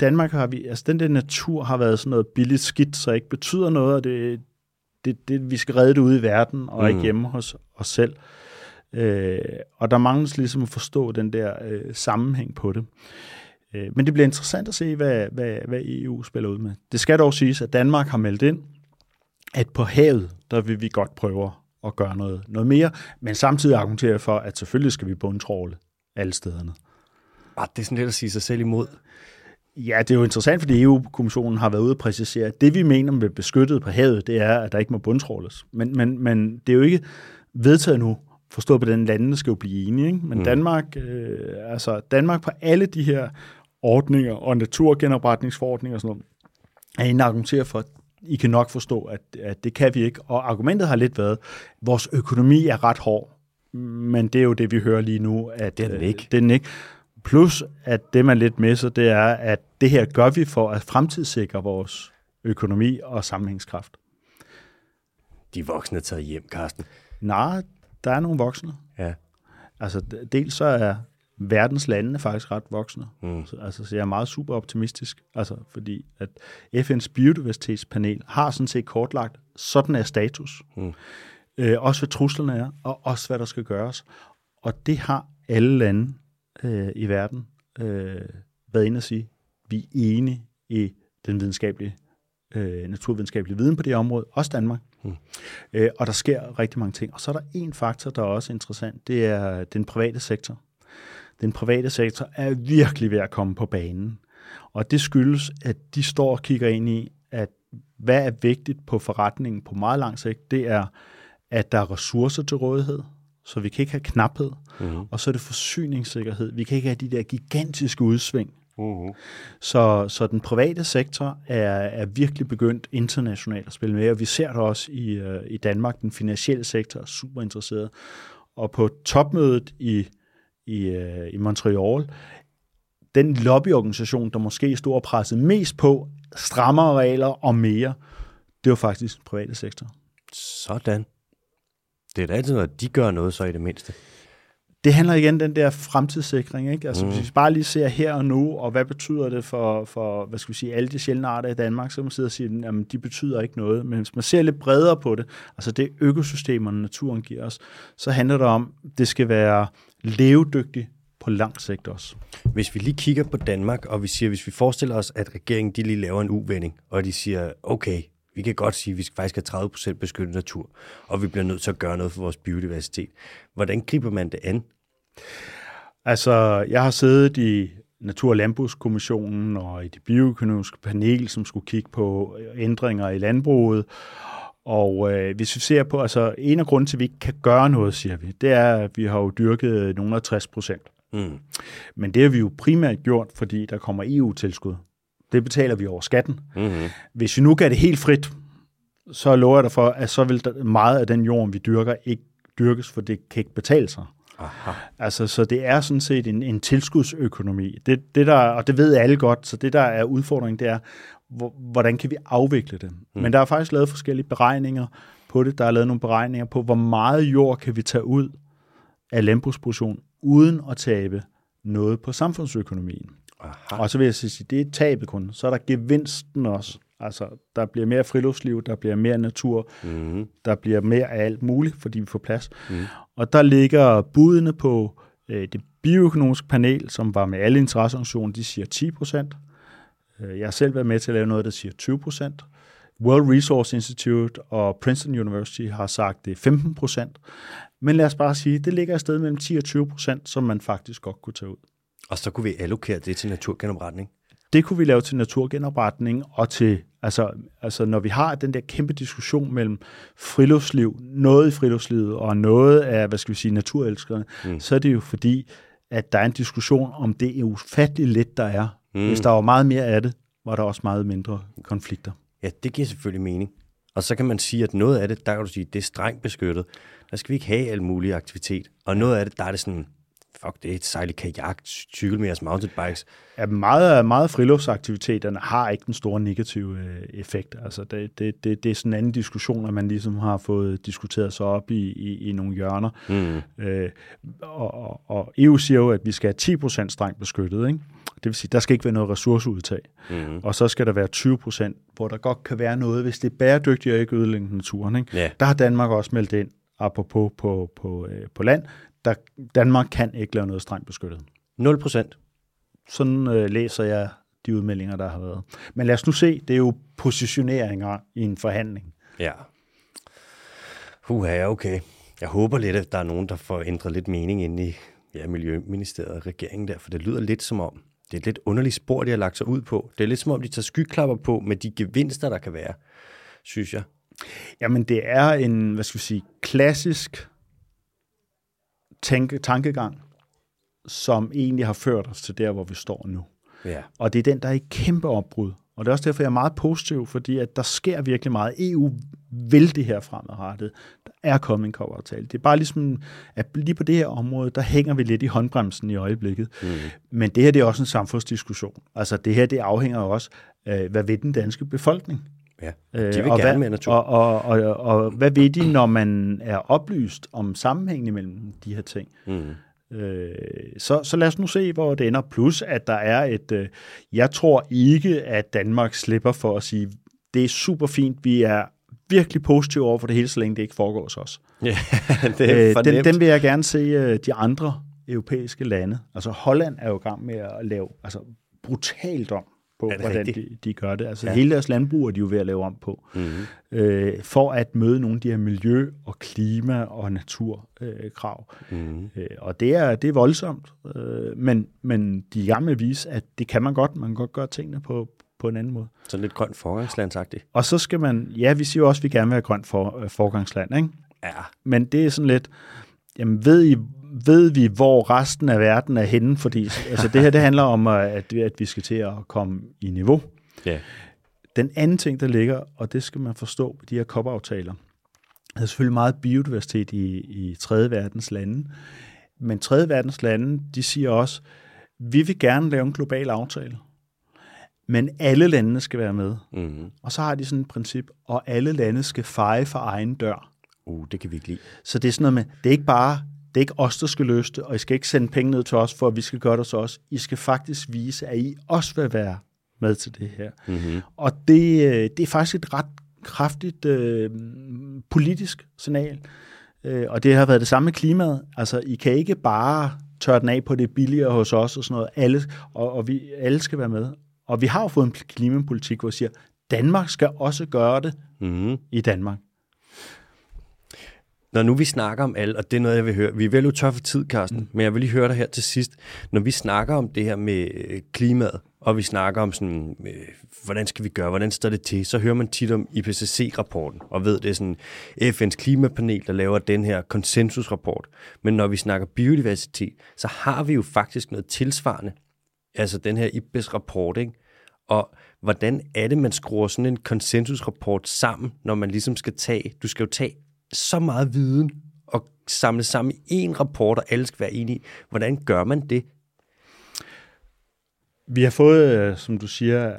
Danmark har vi... Altså den der natur har været sådan noget billigt skidt, så ikke betyder noget, og det, vi skal redde det ude i verden, og ikke hjemme hos os selv. Og der mangles ligesom at forstå den der sammenhæng på det. Men det bliver interessant at se, hvad EU spiller ud med. Det skal dog siges, at Danmark har meldt ind, at på havet, der vil vi godt prøve at gøre noget mere, men samtidig argumenterer for, at selvfølgelig skal vi bundtrawle alle stederne. Det er sådan lidt at sige sig selv imod. Ja, det er jo interessant, fordi EU-kommissionen har været ude og præcisere, at det vi mener med beskyttet på havet, det er, at der ikke må bundtrawles. Men det er jo ikke vedtaget nu, forstået på den landene skal jo blive enige, ikke? Men Danmark på alle de her ordninger og naturgenopretningsforordninger og sådan noget, er en argumenterer for, at I kan nok forstå, at det kan vi ikke. Og argumentet har lidt været, vores økonomi er ret hård, men det er jo det, vi hører lige nu, at det er den ikke. Det er den ikke. Plus, at det, man lidt misser, det er, at det her gør vi for at fremtidssikre vores økonomi og sammenhængskraft. De voksne tager hjem, Carsten. Nej, der er nogle voksne. Ja. Altså, dels så er verdens landene faktisk ret voksne. Mm. Altså, så jeg er meget super optimistisk. Altså, fordi at FN's biodiversitetspanel har sådan set kortlagt, sådan er status. Mm. Også hvad truslerne er, og også hvad der skal gøres. Og det har alle lande i verden været inde at sige, vi er enige i den videnskabelige, naturvidenskabelige viden på det område, også Danmark. Mm. Og der sker rigtig mange ting. Og så er der en faktor, der er også interessant, det er den private sektor. Den private sektor er virkelig ved at komme på banen. Og det skyldes, at de står og kigger ind i, at hvad er vigtigt på forretningen på meget lang sigt, det er, at der er ressourcer til rådighed, så vi kan ikke have knaphed, uh-huh. og så er det forsyningssikkerhed. Vi kan ikke have de der gigantiske udsving. Uh-huh. Så den private sektor er virkelig begyndt internationalt at spille med, og vi ser det også i Danmark. Den finansielle sektor er super interesseret. Og på topmødet i Montreal, den lobbyorganisation, der måske stod og pressede mest på strammere regler og mere, det var faktisk den private sektor. Sådan. Det er da altid, når de gør noget, så i det mindste. Det handler igen om den der fremtidssikring, ikke? Altså, hvis vi bare lige ser her og nu, og hvad betyder det for hvad skal vi sige, alle de sjældne arter i Danmark, så kan man sidde og sige, at de betyder ikke noget. Men hvis man ser lidt bredere på det, altså det økosystemerne, naturen giver os, så handler det om, at det skal være levedygtigt på lang sigt også. Hvis vi lige kigger på Danmark, og vi siger, hvis vi forestiller os, at regeringen de lige laver en uvending, og de siger, okay, vi kan godt sige, at vi skal faktisk have 30% beskyttet natur, og vi bliver nødt til at gøre noget for vores biodiversitet. Hvordan griber man det an? Altså, jeg har siddet i Natur- og Landbrugskommissionen og i det bioøkonomiske panel, som skulle kigge på ændringer i landbruget. Og hvis vi ser på, altså en af grunden til, at vi ikke kan gøre noget, siger vi, det er, at vi har jo dyrket nogle af 60%. Mm. Men det har vi jo primært gjort, fordi der kommer EU-tilskud. Det betaler vi over skatten. Mm-hmm. Hvis vi nu gør det helt frit, så lover jeg dig for, at så vil meget af den jord, vi dyrker, ikke dyrkes, for det kan ikke betale sig. Aha. Altså, så det er sådan set en tilskudsøkonomi. Det der, og det ved alle godt, så det der er udfordringen, det er, hvordan kan vi afvikle det? Mm. Men der er faktisk lavet forskellige beregninger på det. Der er lavet nogle beregninger på, hvor meget jord kan vi tage ud af landbrugsproduktion, uden at tabe noget på samfundsøkonomien. Aha. Og så vil jeg sige, det er tabet kun. Så er der gevinsten også. Altså, der bliver mere friluftsliv, der bliver mere natur, mm-hmm. der bliver mere af alt muligt, fordi vi får plads. Mm. Og der ligger budene på det bioøkonomiske panel, som var med alle interesseorganisationer, de siger 10%. Jeg har selv været med til at lave noget, der siger 20%. World Resource Institute og Princeton University har sagt, det er 15%. Men lad os bare sige, det ligger et sted mellem 10% og 20%, som man faktisk godt kunne tage ud. Og så kunne vi allokere det til naturgenopretning? Det kunne vi lave til naturgenopretning og til, altså når vi har den der kæmpe diskussion mellem friluftsliv, noget i friluftslivet og noget af, hvad skal vi sige, naturelskerne, så er det jo fordi, at der er en diskussion om det er ufatteligt let, der er. Hvis der var meget mere af det, var der også meget mindre konflikter. Ja, det giver selvfølgelig mening. Og så kan man sige, at noget af det, der kan du sige, det er strengt beskyttet. Der skal vi ikke have al mulig aktivitet. Og noget af det, der er det sådan... Fuck, det er et sejligt kajak, cykelmærs, mountainbikes. Ja, meget friluftsaktiviteterne har ikke den store negative effekt. Altså, det er sådan en anden diskussion, at man ligesom har fået diskuteret sig op i nogle hjørner. Mm. Og EU siger jo, at vi skal have 10% strengt beskyttet, ikke? Det vil sige, der skal ikke være noget ressourceudtag. Mm-hmm. Og så skal der være 20%, hvor der godt kan være noget, hvis det er bæredygtigt og ikke ødelægger naturen, ikke? Yeah. Der har Danmark også meldt ind, apropos på land. Danmark kan ikke lave noget strengt beskyttet. 0%. Sådan læser jeg de udmeldinger, der har været. Men lad os nu se, det er jo positioneringer i en forhandling. Ja. Ja, okay. Jeg håber lidt, at der er nogen, der får ændret lidt mening inde i Miljøministeriet og regeringen der, for det lyder lidt som om, det er et lidt underligt spor, de har lagt sig ud på. Det er lidt som om, de tager skyklapper på med de gevinster, der kan være, synes jeg. Jamen, det er en, hvad skal vi sige, klassisk tankegang, som egentlig har ført os til der, hvor vi står nu. Ja. Og det er den, der er i kæmpe opbrud. Og det er også derfor, jeg er meget positiv, fordi at der sker virkelig meget. EU vil det her fremadrettet. Der er kommet en COP-aftale. Det er bare ligesom, at lige på det her område, der hænger vi lidt i håndbremsen i øjeblikket. Mm. Men det her, det er også en samfundsdiskussion. Altså det her, det afhænger også af, hvad ved den danske befolkning? Ja, de vil gerne med natur. Og hvad ved de, når man er oplyst om sammenhængen mellem de her ting? Mm. Så lad os nu se, hvor det ender. Plus, at der er jeg tror ikke, at Danmark slipper for at sige, det er super fint, vi er virkelig positive over for det hele, så længe det ikke foregår hos os. Ja, det er den vil jeg gerne se de andre europæiske lande. Altså Holland er jo i gang med at lave brutalt om på, hvordan de gør det. Altså hele deres landbrug er de jo ved at lave om på. Mm-hmm. For at møde nogle af de her miljø- og klima- og naturkrav. Mm-hmm. Og det er voldsomt. Men de er i gang med at vise, at det kan man godt. Man kan godt gøre tingene på en anden måde. Sådan lidt grønt forgangslandsagtigt. Og så skal man... Ja, vi siger jo også, at vi gerne vil have grønt forgangsland, ikke? Ja. Men det er sådan lidt... Jamen, ved vi, hvor resten af verden er henne? Fordi det her, det handler om, at vi skal til at komme i niveau. Yeah. Den anden ting, der ligger, og det skal man forstå på de her COP-aftaler, der er selvfølgelig meget biodiversitet i tredje verdens lande, men tredje verdens lande, de siger også, vi vil gerne lave en global aftale, men alle landene skal være med. Mm-hmm. Og så har de sådan et princip, og alle lande skal feje for egen dør. Det kan vi ikke lide. Så det er sådan noget med, det er ikke os, der skal løse det, og I skal ikke sende penge ned til os, for at vi skal gøre det så også. I skal faktisk vise, at I også vil være med til det her. Mm-hmm. Og det er faktisk et ret kraftigt politisk signal. Og det har været det samme med klimaet. Altså, I kan ikke bare tørre den af på det billigere hos os og sådan noget. Alle skal være med. Og vi har jo fået en klimapolitik, hvor vi siger, Danmark skal også gøre det i Danmark. Når nu vi snakker om alt, og det er noget, jeg vil høre. Vi er vel jo tør for tid, Carsten, men jeg vil lige høre dig her til sidst. Når vi snakker om det her med klimaet, og vi snakker om sådan, hvordan skal vi gøre, hvordan står det til, så hører man tit om IPCC-rapporten, og ved, det er sådan FN's klimapanel, der laver den her konsensusrapport. Men når vi snakker biodiversitet, så har vi jo faktisk noget tilsvarende, altså den her IPBES-rapport, ikke? Og hvordan er det, man skruer sådan en konsensusrapport sammen, når man ligesom skal tage så meget viden og samle sammen i én rapport, og alle skal være enige. Hvordan gør man det? Vi har fået, som du siger,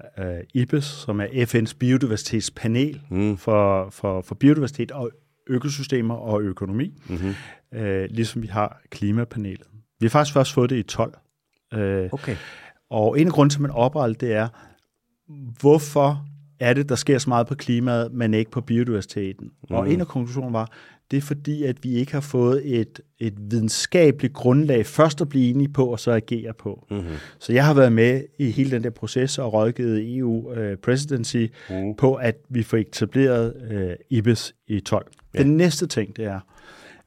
IPBES, som er FN's biodiversitetspanel for biodiversitet og økosystemer og økonomi, ligesom vi har klimapanelet. Vi har faktisk først fået det i 12. Okay. Og en grund til, at man opretter det er, hvorfor er det, der sker så meget på klimaet, men ikke på biodiversiteten? Mm. Og en af konklusionerne var, det er fordi, at vi ikke har fået et videnskabeligt grundlag først at blive enige på, og så agere på. Mm-hmm. Så jeg har været med i hele den der proces og rådgivet EU presidency på, at vi får etableret IPBES i 12. Ja. Den næste ting, det er,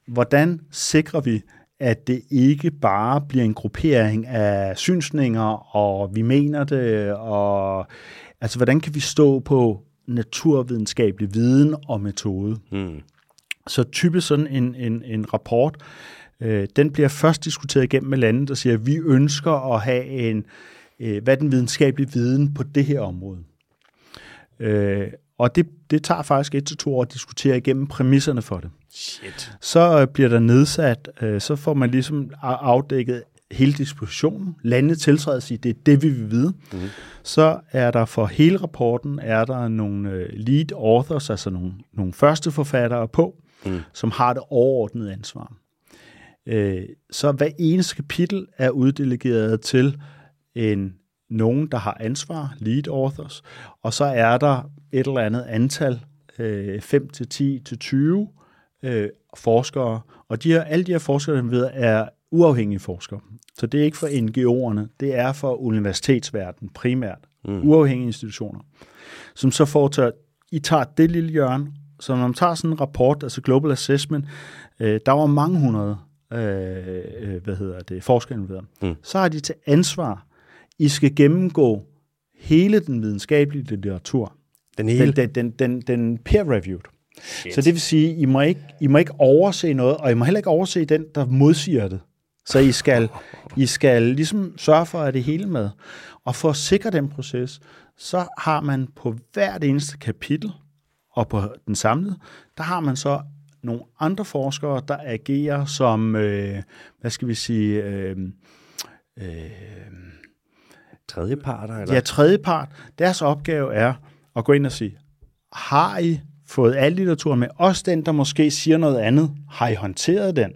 hvordan sikrer vi, at det ikke bare bliver en gruppering af synsninger, og vi mener det, og... Altså, hvordan kan vi stå på naturvidenskabelig viden og metode? Hmm. Så typisk sådan en rapport, den bliver først diskuteret igennem med lande, der siger, at vi ønsker at have hvad er den videnskabelige viden på det her område? Og det tager faktisk 1 til 2 år at diskutere igennem præmisserne for det. Shit. Så bliver der nedsat, så får man ligesom afdækket hele dispositionen. Landene tiltræder sig, det er det, vi vil vide. Mm. Så er der for hele rapporten, er der nogle lead authors, altså nogle første forfattere på, som har det overordnede ansvar. Så hver eneste kapitel er uddelegeret til nogen, der har ansvar, lead authors, og så er der et eller andet antal, 5 til 10 til 20 forskere, og alle de her forskere, der ved, er uafhængige forskere. Så det er ikke for NGO'erne, det er for universitetsverdenen primært. Uafhængige institutioner, som så foretager, I tager det lille hjørne, så når man tager sådan en rapport, altså Global Assessment, der var mange hundrede forskere involveret. Så har de til ansvar, I skal gennemgå hele den videnskabelige litteratur. Den peer-reviewed. Shit. Så det vil sige, I må ikke overse noget, og I må heller ikke overse den, der modsiger det. Så I skal ligesom sørge for, at det hele med. Og for at sikre den proces, så har man på hvert eneste kapitel, og på den samlede, der har man så nogle andre forskere, der agerer som, tredjeparter? Eller? Ja, tredjepart. Deres opgave er at gå ind og sige, har I fået al litteraturen med? Også den, der måske siger noget andet. Har I håndteret den?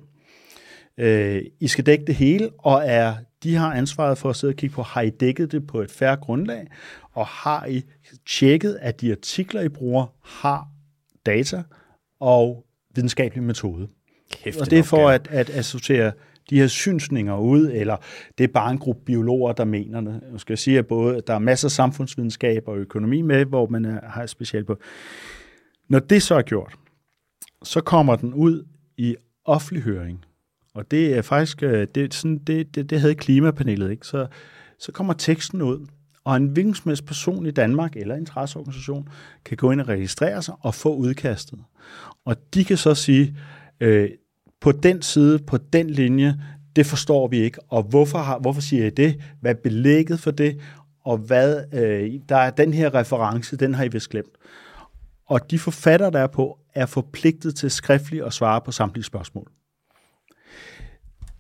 I skal dække det hele, og de har ansvaret for at sidde og kigge på, har I dækket det på et fair grundlag, og har I tjekket, at de artikler, I bruger, har data og videnskabelig metode. Kæft, og det er for at assortere de her synsninger ud, eller det er bare en gruppe biologer, der mener det. Jeg skal sige, at både, der er masser af samfundsvidenskab og økonomi med, hvor man har specielt på. Når det så er gjort, så kommer den ud i offentlig høring. Og det er faktisk, det havde klimapanelet, ikke? Så kommer teksten ud, og en hvilken som helst person i Danmark eller interesseorganisation kan gå ind og registrere sig og få udkastet. Og de kan så sige, på den side, på den linje, det forstår vi ikke, og hvorfor siger I det? Hvad er belægget for det? Og hvad, der er den her reference, den har I vist glemt. Og de forfattere derpå er forpligtet til skriftligt at svare på samtlige spørgsmål.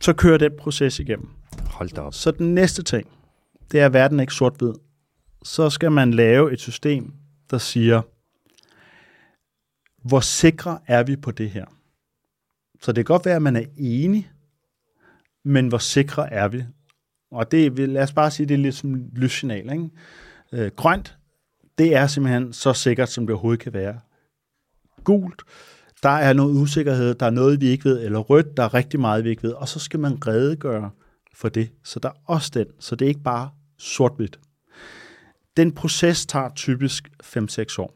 Så kører den proces igennem. Hold da op. Så den næste ting, det er, at verden ikke sort-hvid. Så skal man lave et system, der siger, hvor sikre er vi på det her? Så det kan godt være, at man er enig, men hvor sikre er vi? Og det, lad os bare sige, det er lidt som lyssignal, ikke? Grønt, det er simpelthen så sikkert, som det overhovedet kan være. Gult, der er noget usikkerhed, der er noget, vi ikke ved, eller rødt, der er rigtig meget, vi ikke ved, og så skal man redegøre for det, så der er også den, så det er ikke bare sort-hvidt. Den proces tager typisk 5-6 år,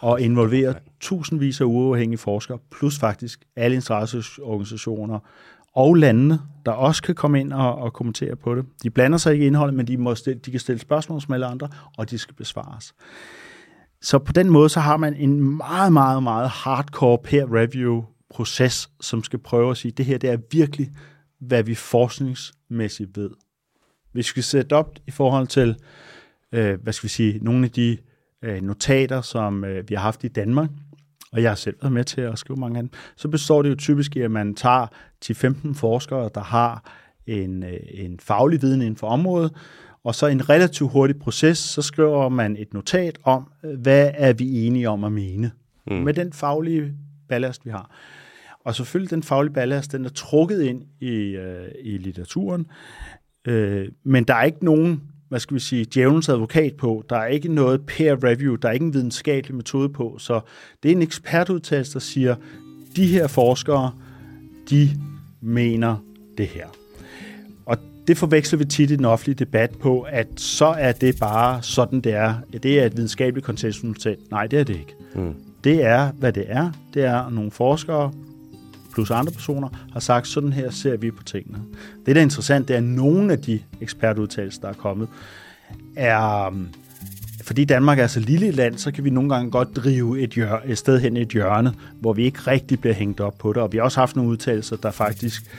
og involverer tusindvis af uafhængige forskere, plus faktisk alle interesseorganisationer og landene, der også kan komme ind og kommentere på det. De blander sig ikke i indholdet, men de kan stille spørgsmål som alle andre, og de skal besvares. Så på den måde, så har man en meget, meget, meget hardcore peer-review-proces, som skal prøve at sige, det her, det er virkelig, hvad vi forskningsmæssigt ved. Hvis vi skal sætte op i forhold til, nogle af de notater, som vi har haft i Danmark, og jeg har selv været med til at skrive mange af dem, så består det jo typisk i, at man tager 10-15 forskere, der har en faglig viden inden for området, og så en relativt hurtig proces, så skriver man et notat om, hvad er vi enige om at mene med den faglige ballast, vi har. Og selvfølgelig den faglige ballast, den er trukket ind i litteraturen, men der er ikke nogen, djævelens advokat på, der er ikke noget peer review, der er ikke en videnskabelig metode på, så det er en ekspertudtalelse, der siger, de her forskere, de mener det her. Det forveksler vi tit i den offentlige debat på, at så er det bare sådan, det er. Det er et videnskabeligt konsensusnotat. Nej, det er det ikke. Det er, hvad det er. Det er, nogle forskere plus andre personer har sagt, sådan her ser vi på tingene. Det, der er interessant, det er, at nogle af de ekspertudtalelser, der er kommet, er... Fordi Danmark er så lille et land, så kan vi nogle gange godt drive et sted hen i et hjørne, hvor vi ikke rigtig bliver hængt op på det. Og vi har også haft nogle udtalelser, der faktisk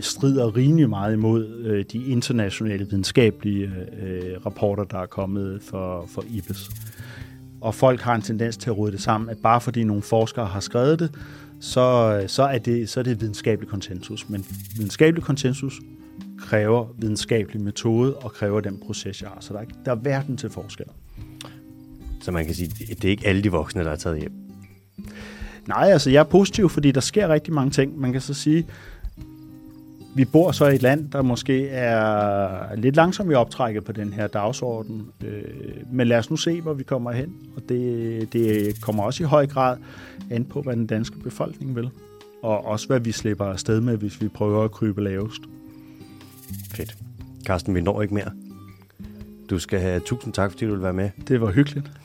strider rimelig meget imod de internationale videnskabelige rapporter, der er kommet for IPBES. Og folk har en tendens til at rode det sammen, at bare fordi nogle forskere har skrevet det, så er det videnskabelig konsensus. Men videnskabelig konsensus kræver videnskabelig metode og kræver den proces, jeg har. Så der er verden til forskel. Så man kan sige, det er ikke alle de voksne, der er taget hjem? Nej, altså jeg er positiv, fordi der sker rigtig mange ting. Man kan så sige, vi bor så i et land, der måske er lidt langsomt i optrækket på den her dagsorden. Men lad os nu se, hvor vi kommer hen. Og det kommer også i høj grad an på, hvad den danske befolkning vil. Og også hvad vi slipper afsted med, hvis vi prøver at krybe lavest. Fedt. Carsten, vi når ikke mere. Du skal have tusind tak, fordi du vil være med. Det var hyggeligt.